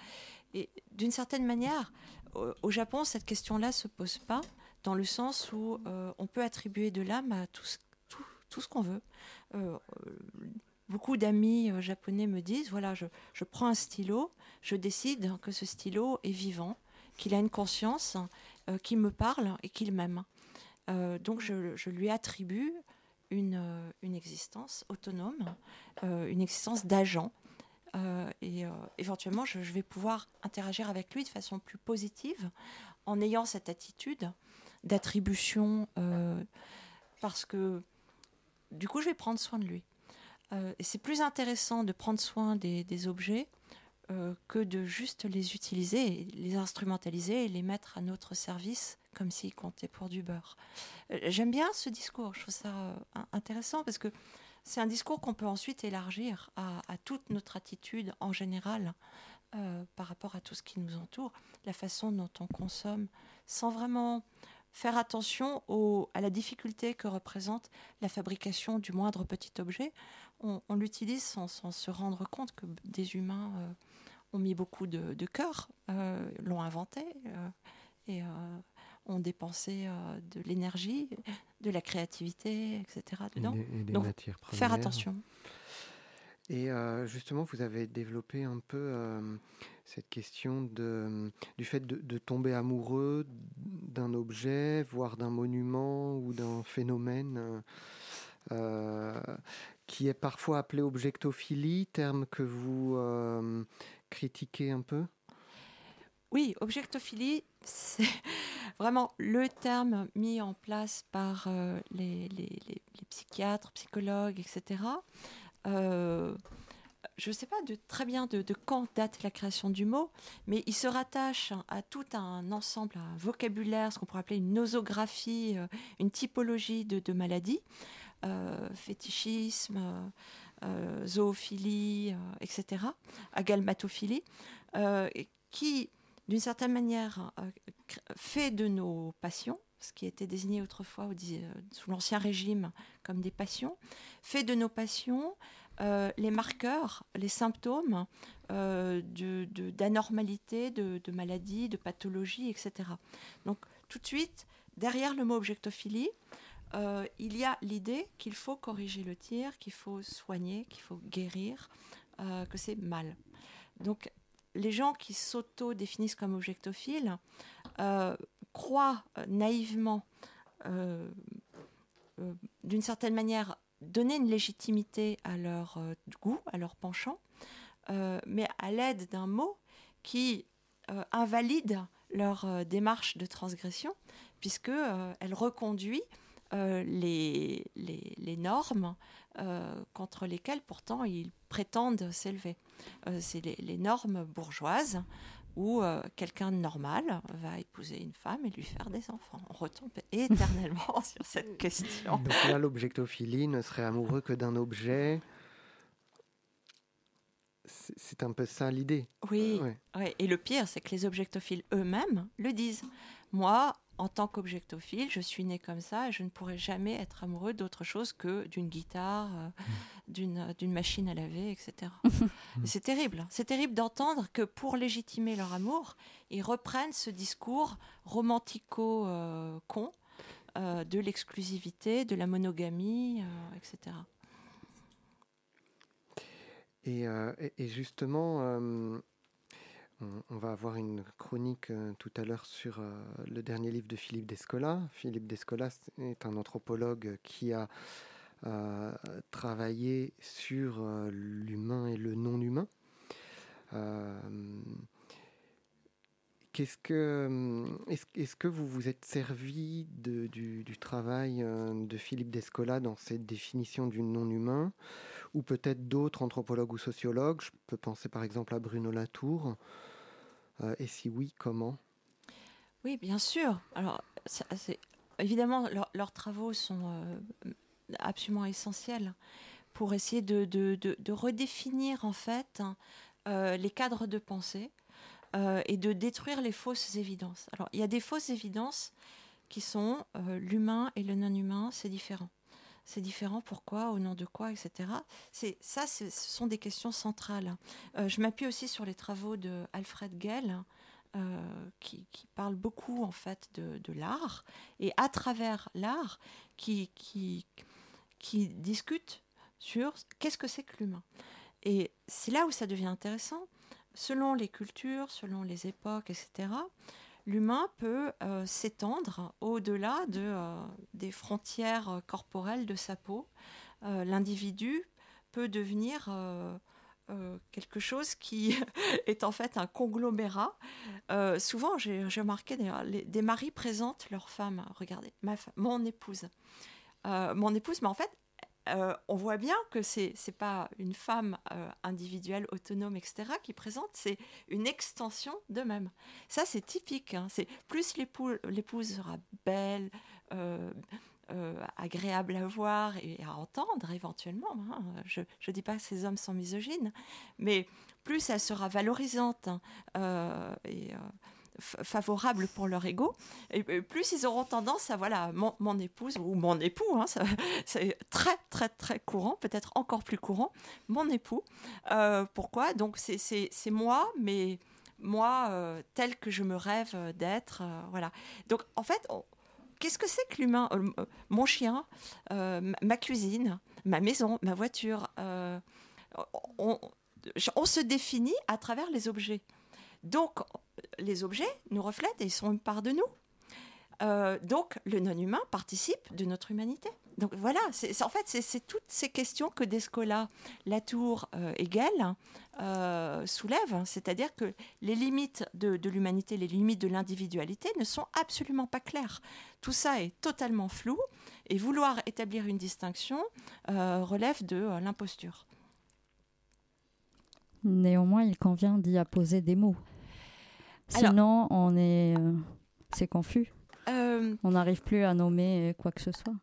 Et d'une certaine manière, au Japon, cette question-là ne se pose pas, dans le sens où euh, on peut attribuer de l'âme à tout ce, tout, tout ce qu'on veut. Euh, beaucoup d'amis euh, japonais me disent, voilà, je, je prends un stylo, je décide que ce stylo est vivant, qu'il a une conscience, euh, qu'il me parle et qu'il m'aime. Euh, donc je, je lui attribue une, une existence autonome, euh, une existence d'agent. Euh, et euh, éventuellement je, je vais pouvoir interagir avec lui de façon plus positive en ayant cette attitude d'attribution euh, parce que du coup je vais prendre soin de lui euh, et c'est plus intéressant de prendre soin des, des objets euh, que de juste les utiliser, les instrumentaliser et les mettre à notre service comme s'ils comptaient pour du beurre. euh, j'aime bien ce discours, je trouve ça euh, intéressant parce que c'est un discours qu'on peut ensuite élargir à, à toute notre attitude en général euh, par rapport à tout ce qui nous entoure, la façon dont on consomme, sans vraiment faire attention au, à la difficulté que représente la fabrication du moindre petit objet. On, on l'utilise sans, sans se rendre compte que des humains euh, ont mis beaucoup de, de cœur, euh, l'ont inventé euh, et euh, ont dépensé euh, de l'énergie, de la créativité, et cetera dedans. Et des, et donc, matières premières. Faire attention. Et euh, justement, vous avez développé un peu euh, cette question de, du fait de, de tomber amoureux d'un objet, voire d'un monument ou d'un phénomène euh, qui est parfois appelé objectophilie, terme que vous euh, critiquez un peu. Oui, objectophilie, c'est vraiment le terme mis en place par euh, les, les, les, les psychiatres, psychologues, et cetera. Euh, je ne sais pas de, très bien de, de quand date la création du mot, mais il se rattache à tout un ensemble, à un vocabulaire, ce qu'on pourrait appeler une nosographie, euh, une typologie de, de maladies, euh, fétichisme, euh, euh, zoophilie, euh, et cetera, agalmatophilie, euh, qui... d'une certaine manière, euh, fait de nos passions, ce qui était désigné autrefois au, euh, sous l'Ancien Régime comme des passions, fait de nos passions euh, les marqueurs, les symptômes euh, de, de, d'anormalité, de, de maladies, de pathologies, et cetera. Donc tout de suite, derrière le mot objectophilie, euh, il y a l'idée qu'il faut corriger le tir, qu'il faut soigner, qu'il faut guérir, euh, que c'est mal. Donc, les gens qui s'auto-définissent comme objectophiles euh, croient naïvement, euh, euh, d'une certaine manière, donner une légitimité à leur euh, goût, à leur penchant, euh, mais à l'aide d'un mot qui euh, invalide leur euh, démarche de transgression, puisque euh, elle reconduit euh, les, les, les normes euh, contre lesquelles pourtant ils prétendent s'élever. Euh, c'est les, les normes bourgeoises où euh, quelqu'un de normal va épouser une femme et lui faire des enfants. On retombe éternellement sur cette question. Donc là, l'objectophilie ne serait amoureux que d'un objet. C'est, c'est un peu ça l'idée. Oui, euh, ouais. Ouais. Et le pire, c'est que les objectophiles eux-mêmes le disent. Moi, en tant qu'objectophile, je suis née comme ça et je ne pourrai jamais être amoureux d'autre chose que d'une guitare, euh, d'une, d'une machine à laver, et cetera. C'est terrible. C'est terrible d'entendre que pour légitimer leur amour, ils reprennent ce discours romantico-con euh, euh, de l'exclusivité, de la monogamie, euh, et cetera. Et, euh, et justement... Euh... On va avoir une chronique euh, tout à l'heure sur euh, le dernier livre de Philippe Descola. Philippe Descola est un anthropologue qui a euh, travaillé sur euh, l'humain et le non-humain. Euh, Qu'est-ce que, est-ce, est-ce que vous vous êtes servi de, du, du travail de Philippe Descola dans cette définition du non-humain, ou peut-être d'autres anthropologues ou sociologues? Je peux penser par exemple à Bruno Latour. Euh, et si oui, comment? Oui, bien sûr. Alors, c'est, c'est, évidemment, leur, leurs travaux sont euh, absolument essentiels pour essayer de, de, de, de redéfinir en fait euh, les cadres de pensée euh, et de détruire les fausses évidences. Alors, il y a des fausses évidences qui sont euh, l'humain et le non-humain, c'est différent. C'est différent, pourquoi, au nom de quoi, et cetera. C'est, ça, c'est, ce sont des questions centrales. Euh, je m'appuie aussi sur les travaux de Alfred Gell, Euh, qui, qui parle beaucoup en fait de, de l'art, et à travers l'art qui, qui, qui discute sur qu'est-ce que c'est que l'humain. Et c'est là où ça devient intéressant. Selon les cultures, selon les époques, et cetera, l'humain peut euh, s'étendre au-delà de, euh, des frontières corporelles de sa peau. Euh, l'individu peut devenir... Euh, Euh, quelque chose qui est en fait un conglomérat. Euh, souvent, j'ai, j'ai remarqué, d'ailleurs, les, des maris présentent leurs femmes. Regardez, ma, mon épouse. Euh, mon épouse, mais en fait, euh, on voit bien que c'est, c'est pas une femme euh, individuelle, autonome, et cetera, qui présente, c'est une extension d'eux-mêmes. Ça, c'est typique. Hein. C'est, plus l'épouse, l'épouse sera belle, euh, Euh, agréable à voir et à entendre éventuellement, hein. Je ne dis pas que ces hommes sont misogynes, mais plus elle sera valorisante hein, euh, et euh, f- favorable pour leur ego, et, et plus ils auront tendance à, voilà, mon, mon épouse ou mon époux, hein, ça, c'est très très très courant, peut-être encore plus courant, mon époux. Euh, pourquoi ? Donc c'est, c'est, c'est moi, mais moi euh, tel que je me rêve d'être, euh, voilà. Donc en fait, on, qu'est-ce que c'est que l'humain ? Mon chien, euh, ma cuisine, ma maison, ma voiture. Euh, on, on se définit à travers les objets. Donc, les objets nous reflètent et ils sont une part de nous. Euh, donc, le non-humain participe de notre humanité. Donc, voilà, c'est, c'est, en fait, c'est, c'est toutes ces questions que Descola, Latour euh, et Gell euh, soulèvent. C'est-à-dire que les limites de, de l'humanité, les limites de l'individualité ne sont absolument pas claires. Tout ça est totalement flou et vouloir établir une distinction euh, relève de euh, l'imposture. Néanmoins, il convient d'y apposer des mots. Sinon, Alors, on est, euh, c'est confus. Euh, on n'arrive plus à nommer quoi que ce soit.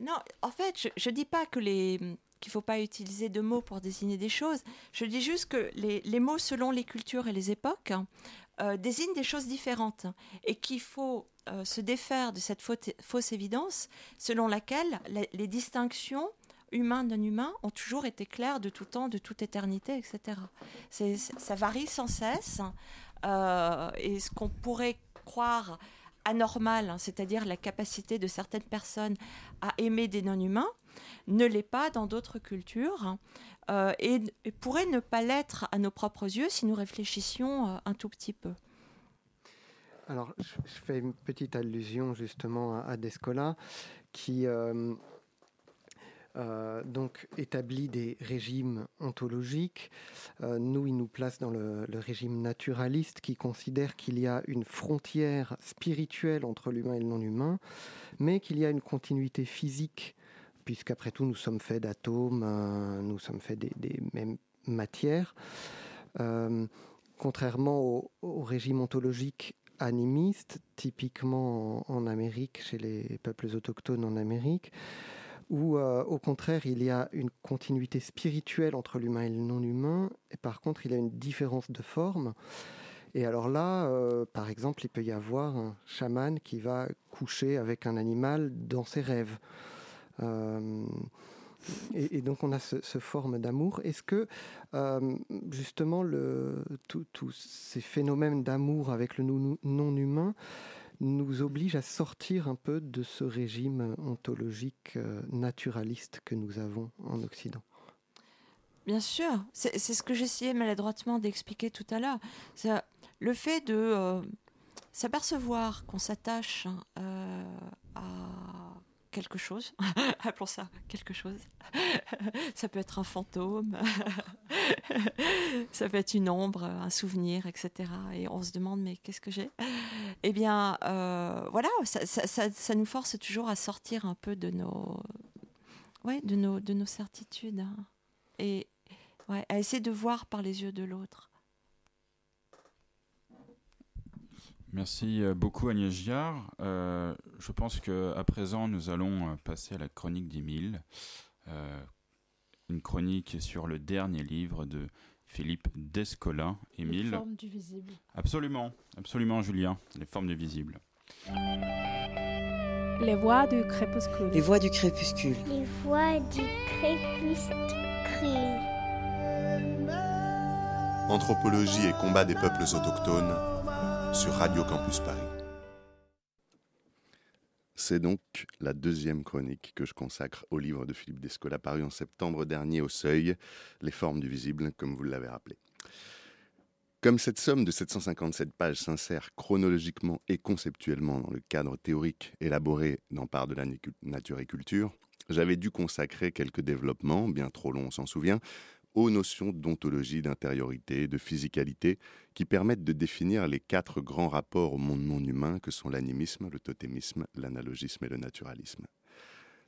Non, en fait, je ne dis pas que les, qu'il ne faut pas utiliser de mots pour désigner des choses. Je dis juste que les, les mots, selon les cultures et les époques, euh, désignent des choses différentes et qu'il faut euh, se défaire de cette faute, fausse évidence selon laquelle la, les distinctions humains-non-humains ont toujours été claires de tout temps, de toute éternité, et cetera. C'est, ça varie sans cesse. Euh, et ce qu'on pourrait croire... anormal, c'est-à-dire la capacité de certaines personnes à aimer des non-humains, ne l'est pas dans d'autres cultures euh, et, et pourrait ne pas l'être à nos propres yeux si nous réfléchissions euh, un tout petit peu. Alors, je, je fais une petite allusion justement à, à Descola qui euh, euh, donc établit des régimes ontologiques. Euh, nous, il nous place dans le, le régime naturaliste qui considère qu'il y a une frontière spirituelle entre l'humain et le non-humain, mais qu'il y a une continuité physique, puisqu'après tout, nous sommes faits d'atomes, euh, nous sommes faits des, des mêmes matières. Euh, contrairement au, au régime ontologique animiste, typiquement en, en Amérique, chez les peuples autochtones en Amérique, où euh, au contraire, il y a une continuité spirituelle entre l'humain et le non-humain, et par contre, il y a une différence de forme. Et alors là, euh, par exemple, il peut y avoir un chaman qui va coucher avec un animal dans ses rêves. Euh, et, et donc, on a ce, ce forme d'amour. Est-ce que, euh, justement, tous ces phénomènes d'amour avec le non-humain nous oblige à sortir un peu de ce régime ontologique euh, naturaliste que nous avons en Occident. Bien sûr, c'est, c'est ce que j'essayais maladroitement d'expliquer tout à l'heure. Ça, le fait de euh, s'apercevoir qu'on s'attache euh, à quelque chose, appelons ça quelque chose, ça peut être un fantôme, ça peut être une ombre, un souvenir, et cetera. Et on se demande, mais qu'est-ce que j'ai ? Eh bien, euh, voilà, ça, ça, ça, ça nous force toujours à sortir un peu de nos, ouais, de nos, de nos certitudes, hein. Et ouais, à essayer de voir par les yeux de l'autre. Merci beaucoup Agnès Giard. Euh, je pense qu'à présent, nous allons passer à la chronique d'Émile. Euh, une chronique sur le dernier livre de Philippe Descola. Émile. Les formes du visible. Absolument, absolument Julien, les formes du visible. Les voix du crépuscule. Les voix du crépuscule. Les voix du crépuscule. Anthropologie et combat des peuples autochtones. Sur Radio Campus Paris. C'est donc la deuxième chronique que je consacre au livre de Philippe Descola paru en septembre dernier au Seuil, Les Formes du visible, comme vous l'avez rappelé. Comme cette somme de sept cent cinquante-sept pages s'insère chronologiquement et conceptuellement dans le cadre théorique élaboré dans Par-delà Nature et Culture, j'avais dû consacrer quelques développements, bien trop longs on s'en souvient, aux notions d'ontologie, d'intériorité, de physicalité, qui permettent de définir les quatre grands rapports au monde non humain que sont l'animisme, le totémisme, l'analogisme et le naturalisme.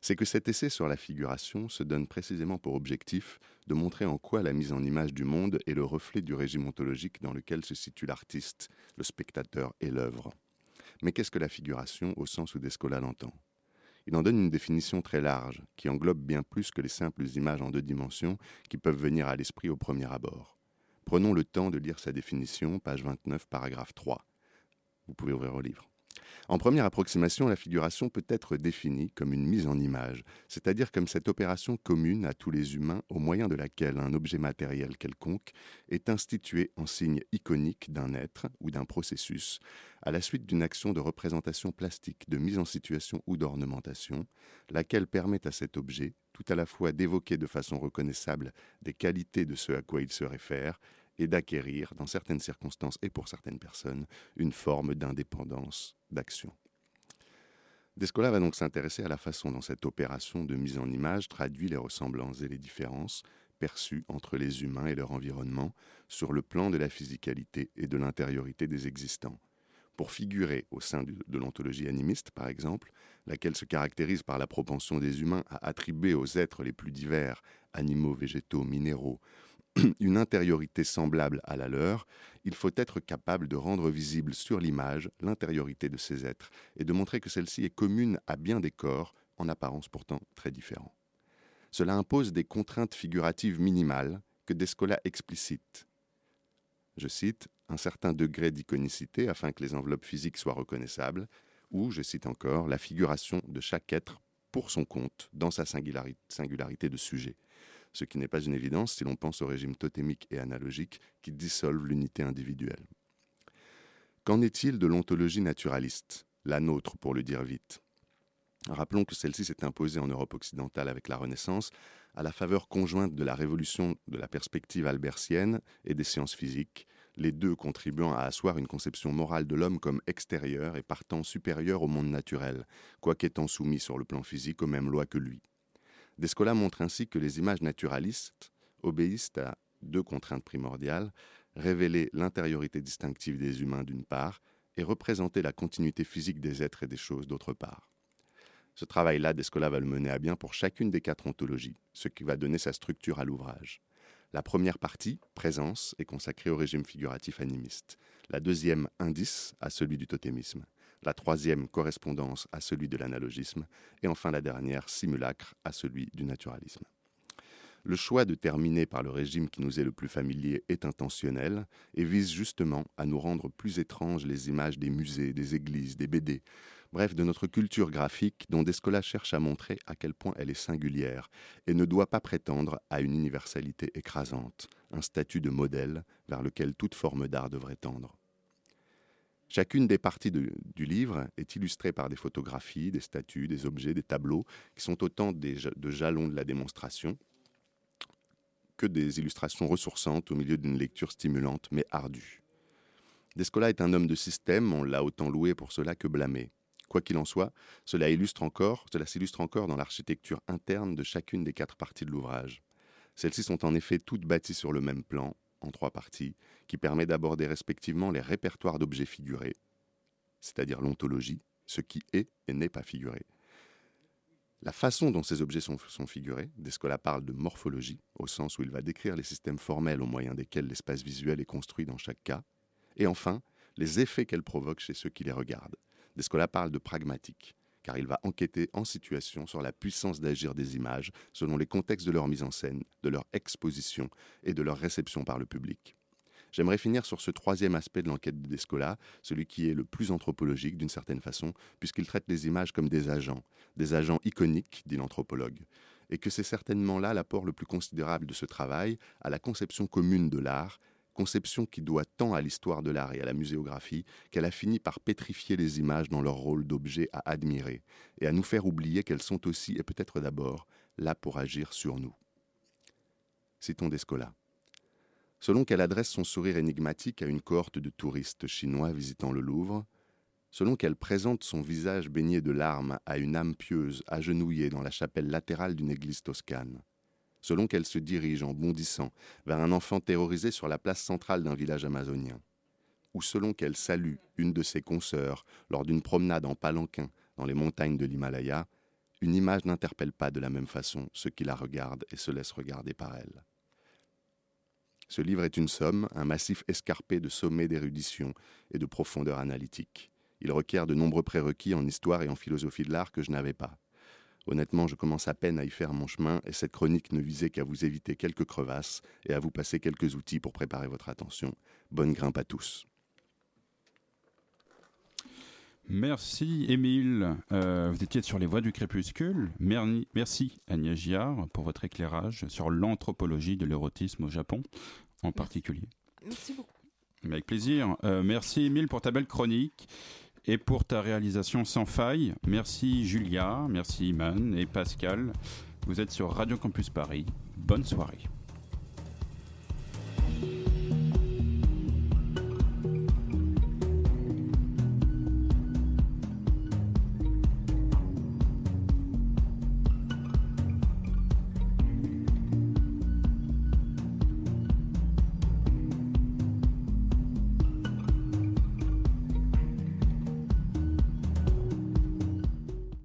C'est que cet essai sur la figuration se donne précisément pour objectif de montrer en quoi la mise en image du monde est le reflet du régime ontologique dans lequel se situe l'artiste, le spectateur et l'œuvre. Mais qu'est-ce que la figuration au sens où Descola l'entend ? Il en donne une définition très large, qui englobe bien plus que les simples images en deux dimensions qui peuvent venir à l'esprit au premier abord. Prenons le temps de lire sa définition, page vingt-neuf, paragraphe trois. Vous pouvez ouvrir le livre. En première approximation, la figuration peut être définie comme une mise en image, c'est-à-dire comme cette opération commune à tous les humains au moyen de laquelle un objet matériel quelconque est institué en signe iconique d'un être ou d'un processus, à la suite d'une action de représentation plastique, de mise en situation ou d'ornementation, laquelle permet à cet objet tout à la fois d'évoquer de façon reconnaissable des qualités de ce à quoi il se réfère et d'acquérir, dans certaines circonstances et pour certaines personnes, une forme d'indépendance, d'action. Descola va donc s'intéresser à la façon dont cette opération de mise en image traduit les ressemblances et les différences perçues entre les humains et leur environnement sur le plan de la physicalité et de l'intériorité des existants. Pour figurer au sein de l'ontologie animiste, par exemple, laquelle se caractérise par la propension des humains à attribuer aux êtres les plus divers, animaux, végétaux, minéraux, une intériorité semblable à la leur, il faut être capable de rendre visible sur l'image l'intériorité de ces êtres et de montrer que celle-ci est commune à bien des corps, en apparence pourtant très différents. Cela impose des contraintes figuratives minimales que Descola explicite. Je cite, « un certain degré d'iconicité afin que les enveloppes physiques soient reconnaissables » ou, je cite encore, « la figuration de chaque être pour son compte dans sa singularité de sujet ». Ce qui n'est pas une évidence si l'on pense au régime totémique et analogique qui dissolve l'unité individuelle. Qu'en est-il de l'ontologie naturaliste, la nôtre pour le dire vite ? Rappelons que celle-ci s'est imposée en Europe occidentale avec la Renaissance à la faveur conjointe de la révolution de la perspective albertienne et des sciences physiques, les deux contribuant à asseoir une conception morale de l'homme comme extérieur et partant supérieur au monde naturel, quoique étant soumis sur le plan physique aux mêmes lois que lui. Descola montre ainsi que les images naturalistes obéissent à deux contraintes primordiales, révéler l'intériorité distinctive des humains d'une part et représenter la continuité physique des êtres et des choses d'autre part. Ce travail-là, Descola va le mener à bien pour chacune des quatre ontologies, ce qui va donner sa structure à l'ouvrage. La première partie, présence, est consacrée au régime figuratif animiste. La deuxième, indice, à celui du totémisme. La troisième, correspondance, à celui de l'analogisme, et enfin la dernière, simulacre, à celui du naturalisme. Le choix de terminer par le régime qui nous est le plus familier est intentionnel et vise justement à nous rendre plus étranges les images des musées, des églises, des B D, bref, de notre culture graphique dont Descola cherche à montrer à quel point elle est singulière et ne doit pas prétendre à une universalité écrasante, un statut de modèle vers lequel toute forme d'art devrait tendre. Chacune des parties de, du livre est illustrée par des photographies, des statues, des objets, des tableaux, qui sont autant des, de jalons de la démonstration que des illustrations ressourçantes au milieu d'une lecture stimulante mais ardue. Descola est un homme de système, on l'a autant loué pour cela que blâmé. Quoi qu'il en soit, cela illustre encore, cela s'illustre encore dans l'architecture interne de chacune des quatre parties de l'ouvrage. Celles-ci sont en effet toutes bâties sur le même plan, en trois parties, qui permet d'aborder respectivement les répertoires d'objets figurés, c'est-à-dire l'ontologie, ce qui est et n'est pas figuré. La façon dont ces objets sont, sont figurés, Descola parle de morphologie, au sens où il va décrire les systèmes formels au moyen desquels l'espace visuel est construit dans chaque cas, et enfin, les effets qu'elle provoque chez ceux qui les regardent. Descola parle de pragmatique, car il va enquêter en situation sur la puissance d'agir des images selon les contextes de leur mise en scène, de leur exposition et de leur réception par le public. J'aimerais finir sur ce troisième aspect de l'enquête de Descola, celui qui est le plus anthropologique d'une certaine façon, puisqu'il traite les images comme des agents, des agents iconiques, dit l'anthropologue, et que c'est certainement là l'apport le plus considérable de ce travail à la conception commune de l'art, conception qui doit tant à l'histoire de l'art et à la muséographie qu'elle a fini par pétrifier les images dans leur rôle d'objet à admirer, et à nous faire oublier qu'elles sont aussi, et peut-être d'abord, là pour agir sur nous. Citons Descola. Selon qu'elle adresse son sourire énigmatique à une cohorte de touristes chinois visitant le Louvre, selon qu'elle présente son visage baigné de larmes à une âme pieuse agenouillée dans la chapelle latérale d'une église toscane, selon qu'elle se dirige en bondissant vers un enfant terrorisé sur la place centrale d'un village amazonien, ou selon qu'elle salue une de ses consoeurs lors d'une promenade en palanquin dans les montagnes de l'Himalaya, une image n'interpelle pas de la même façon ceux qui la regardent et se laissent regarder par elle. Ce livre est une somme, un massif escarpé de sommets d'érudition et de profondeur analytique. Il requiert de nombreux prérequis en histoire et en philosophie de l'art que je n'avais pas. Honnêtement, je commence à peine à y faire mon chemin et cette chronique ne visait qu'à vous éviter quelques crevasses et à vous passer quelques outils pour préparer votre attention. Bonne grimpe à tous. Merci Émile, euh, vous étiez sur les Voix du Crépuscule. Merni, merci Agnès Giard pour votre éclairage sur l'anthropologie de l'érotisme au Japon en particulier. Merci beaucoup. Mais avec plaisir. Euh, merci Émile pour ta belle chronique et pour ta réalisation sans faille. Merci Julia, merci Imane et Pascal. Vous êtes sur Radio Campus Paris. Bonne soirée.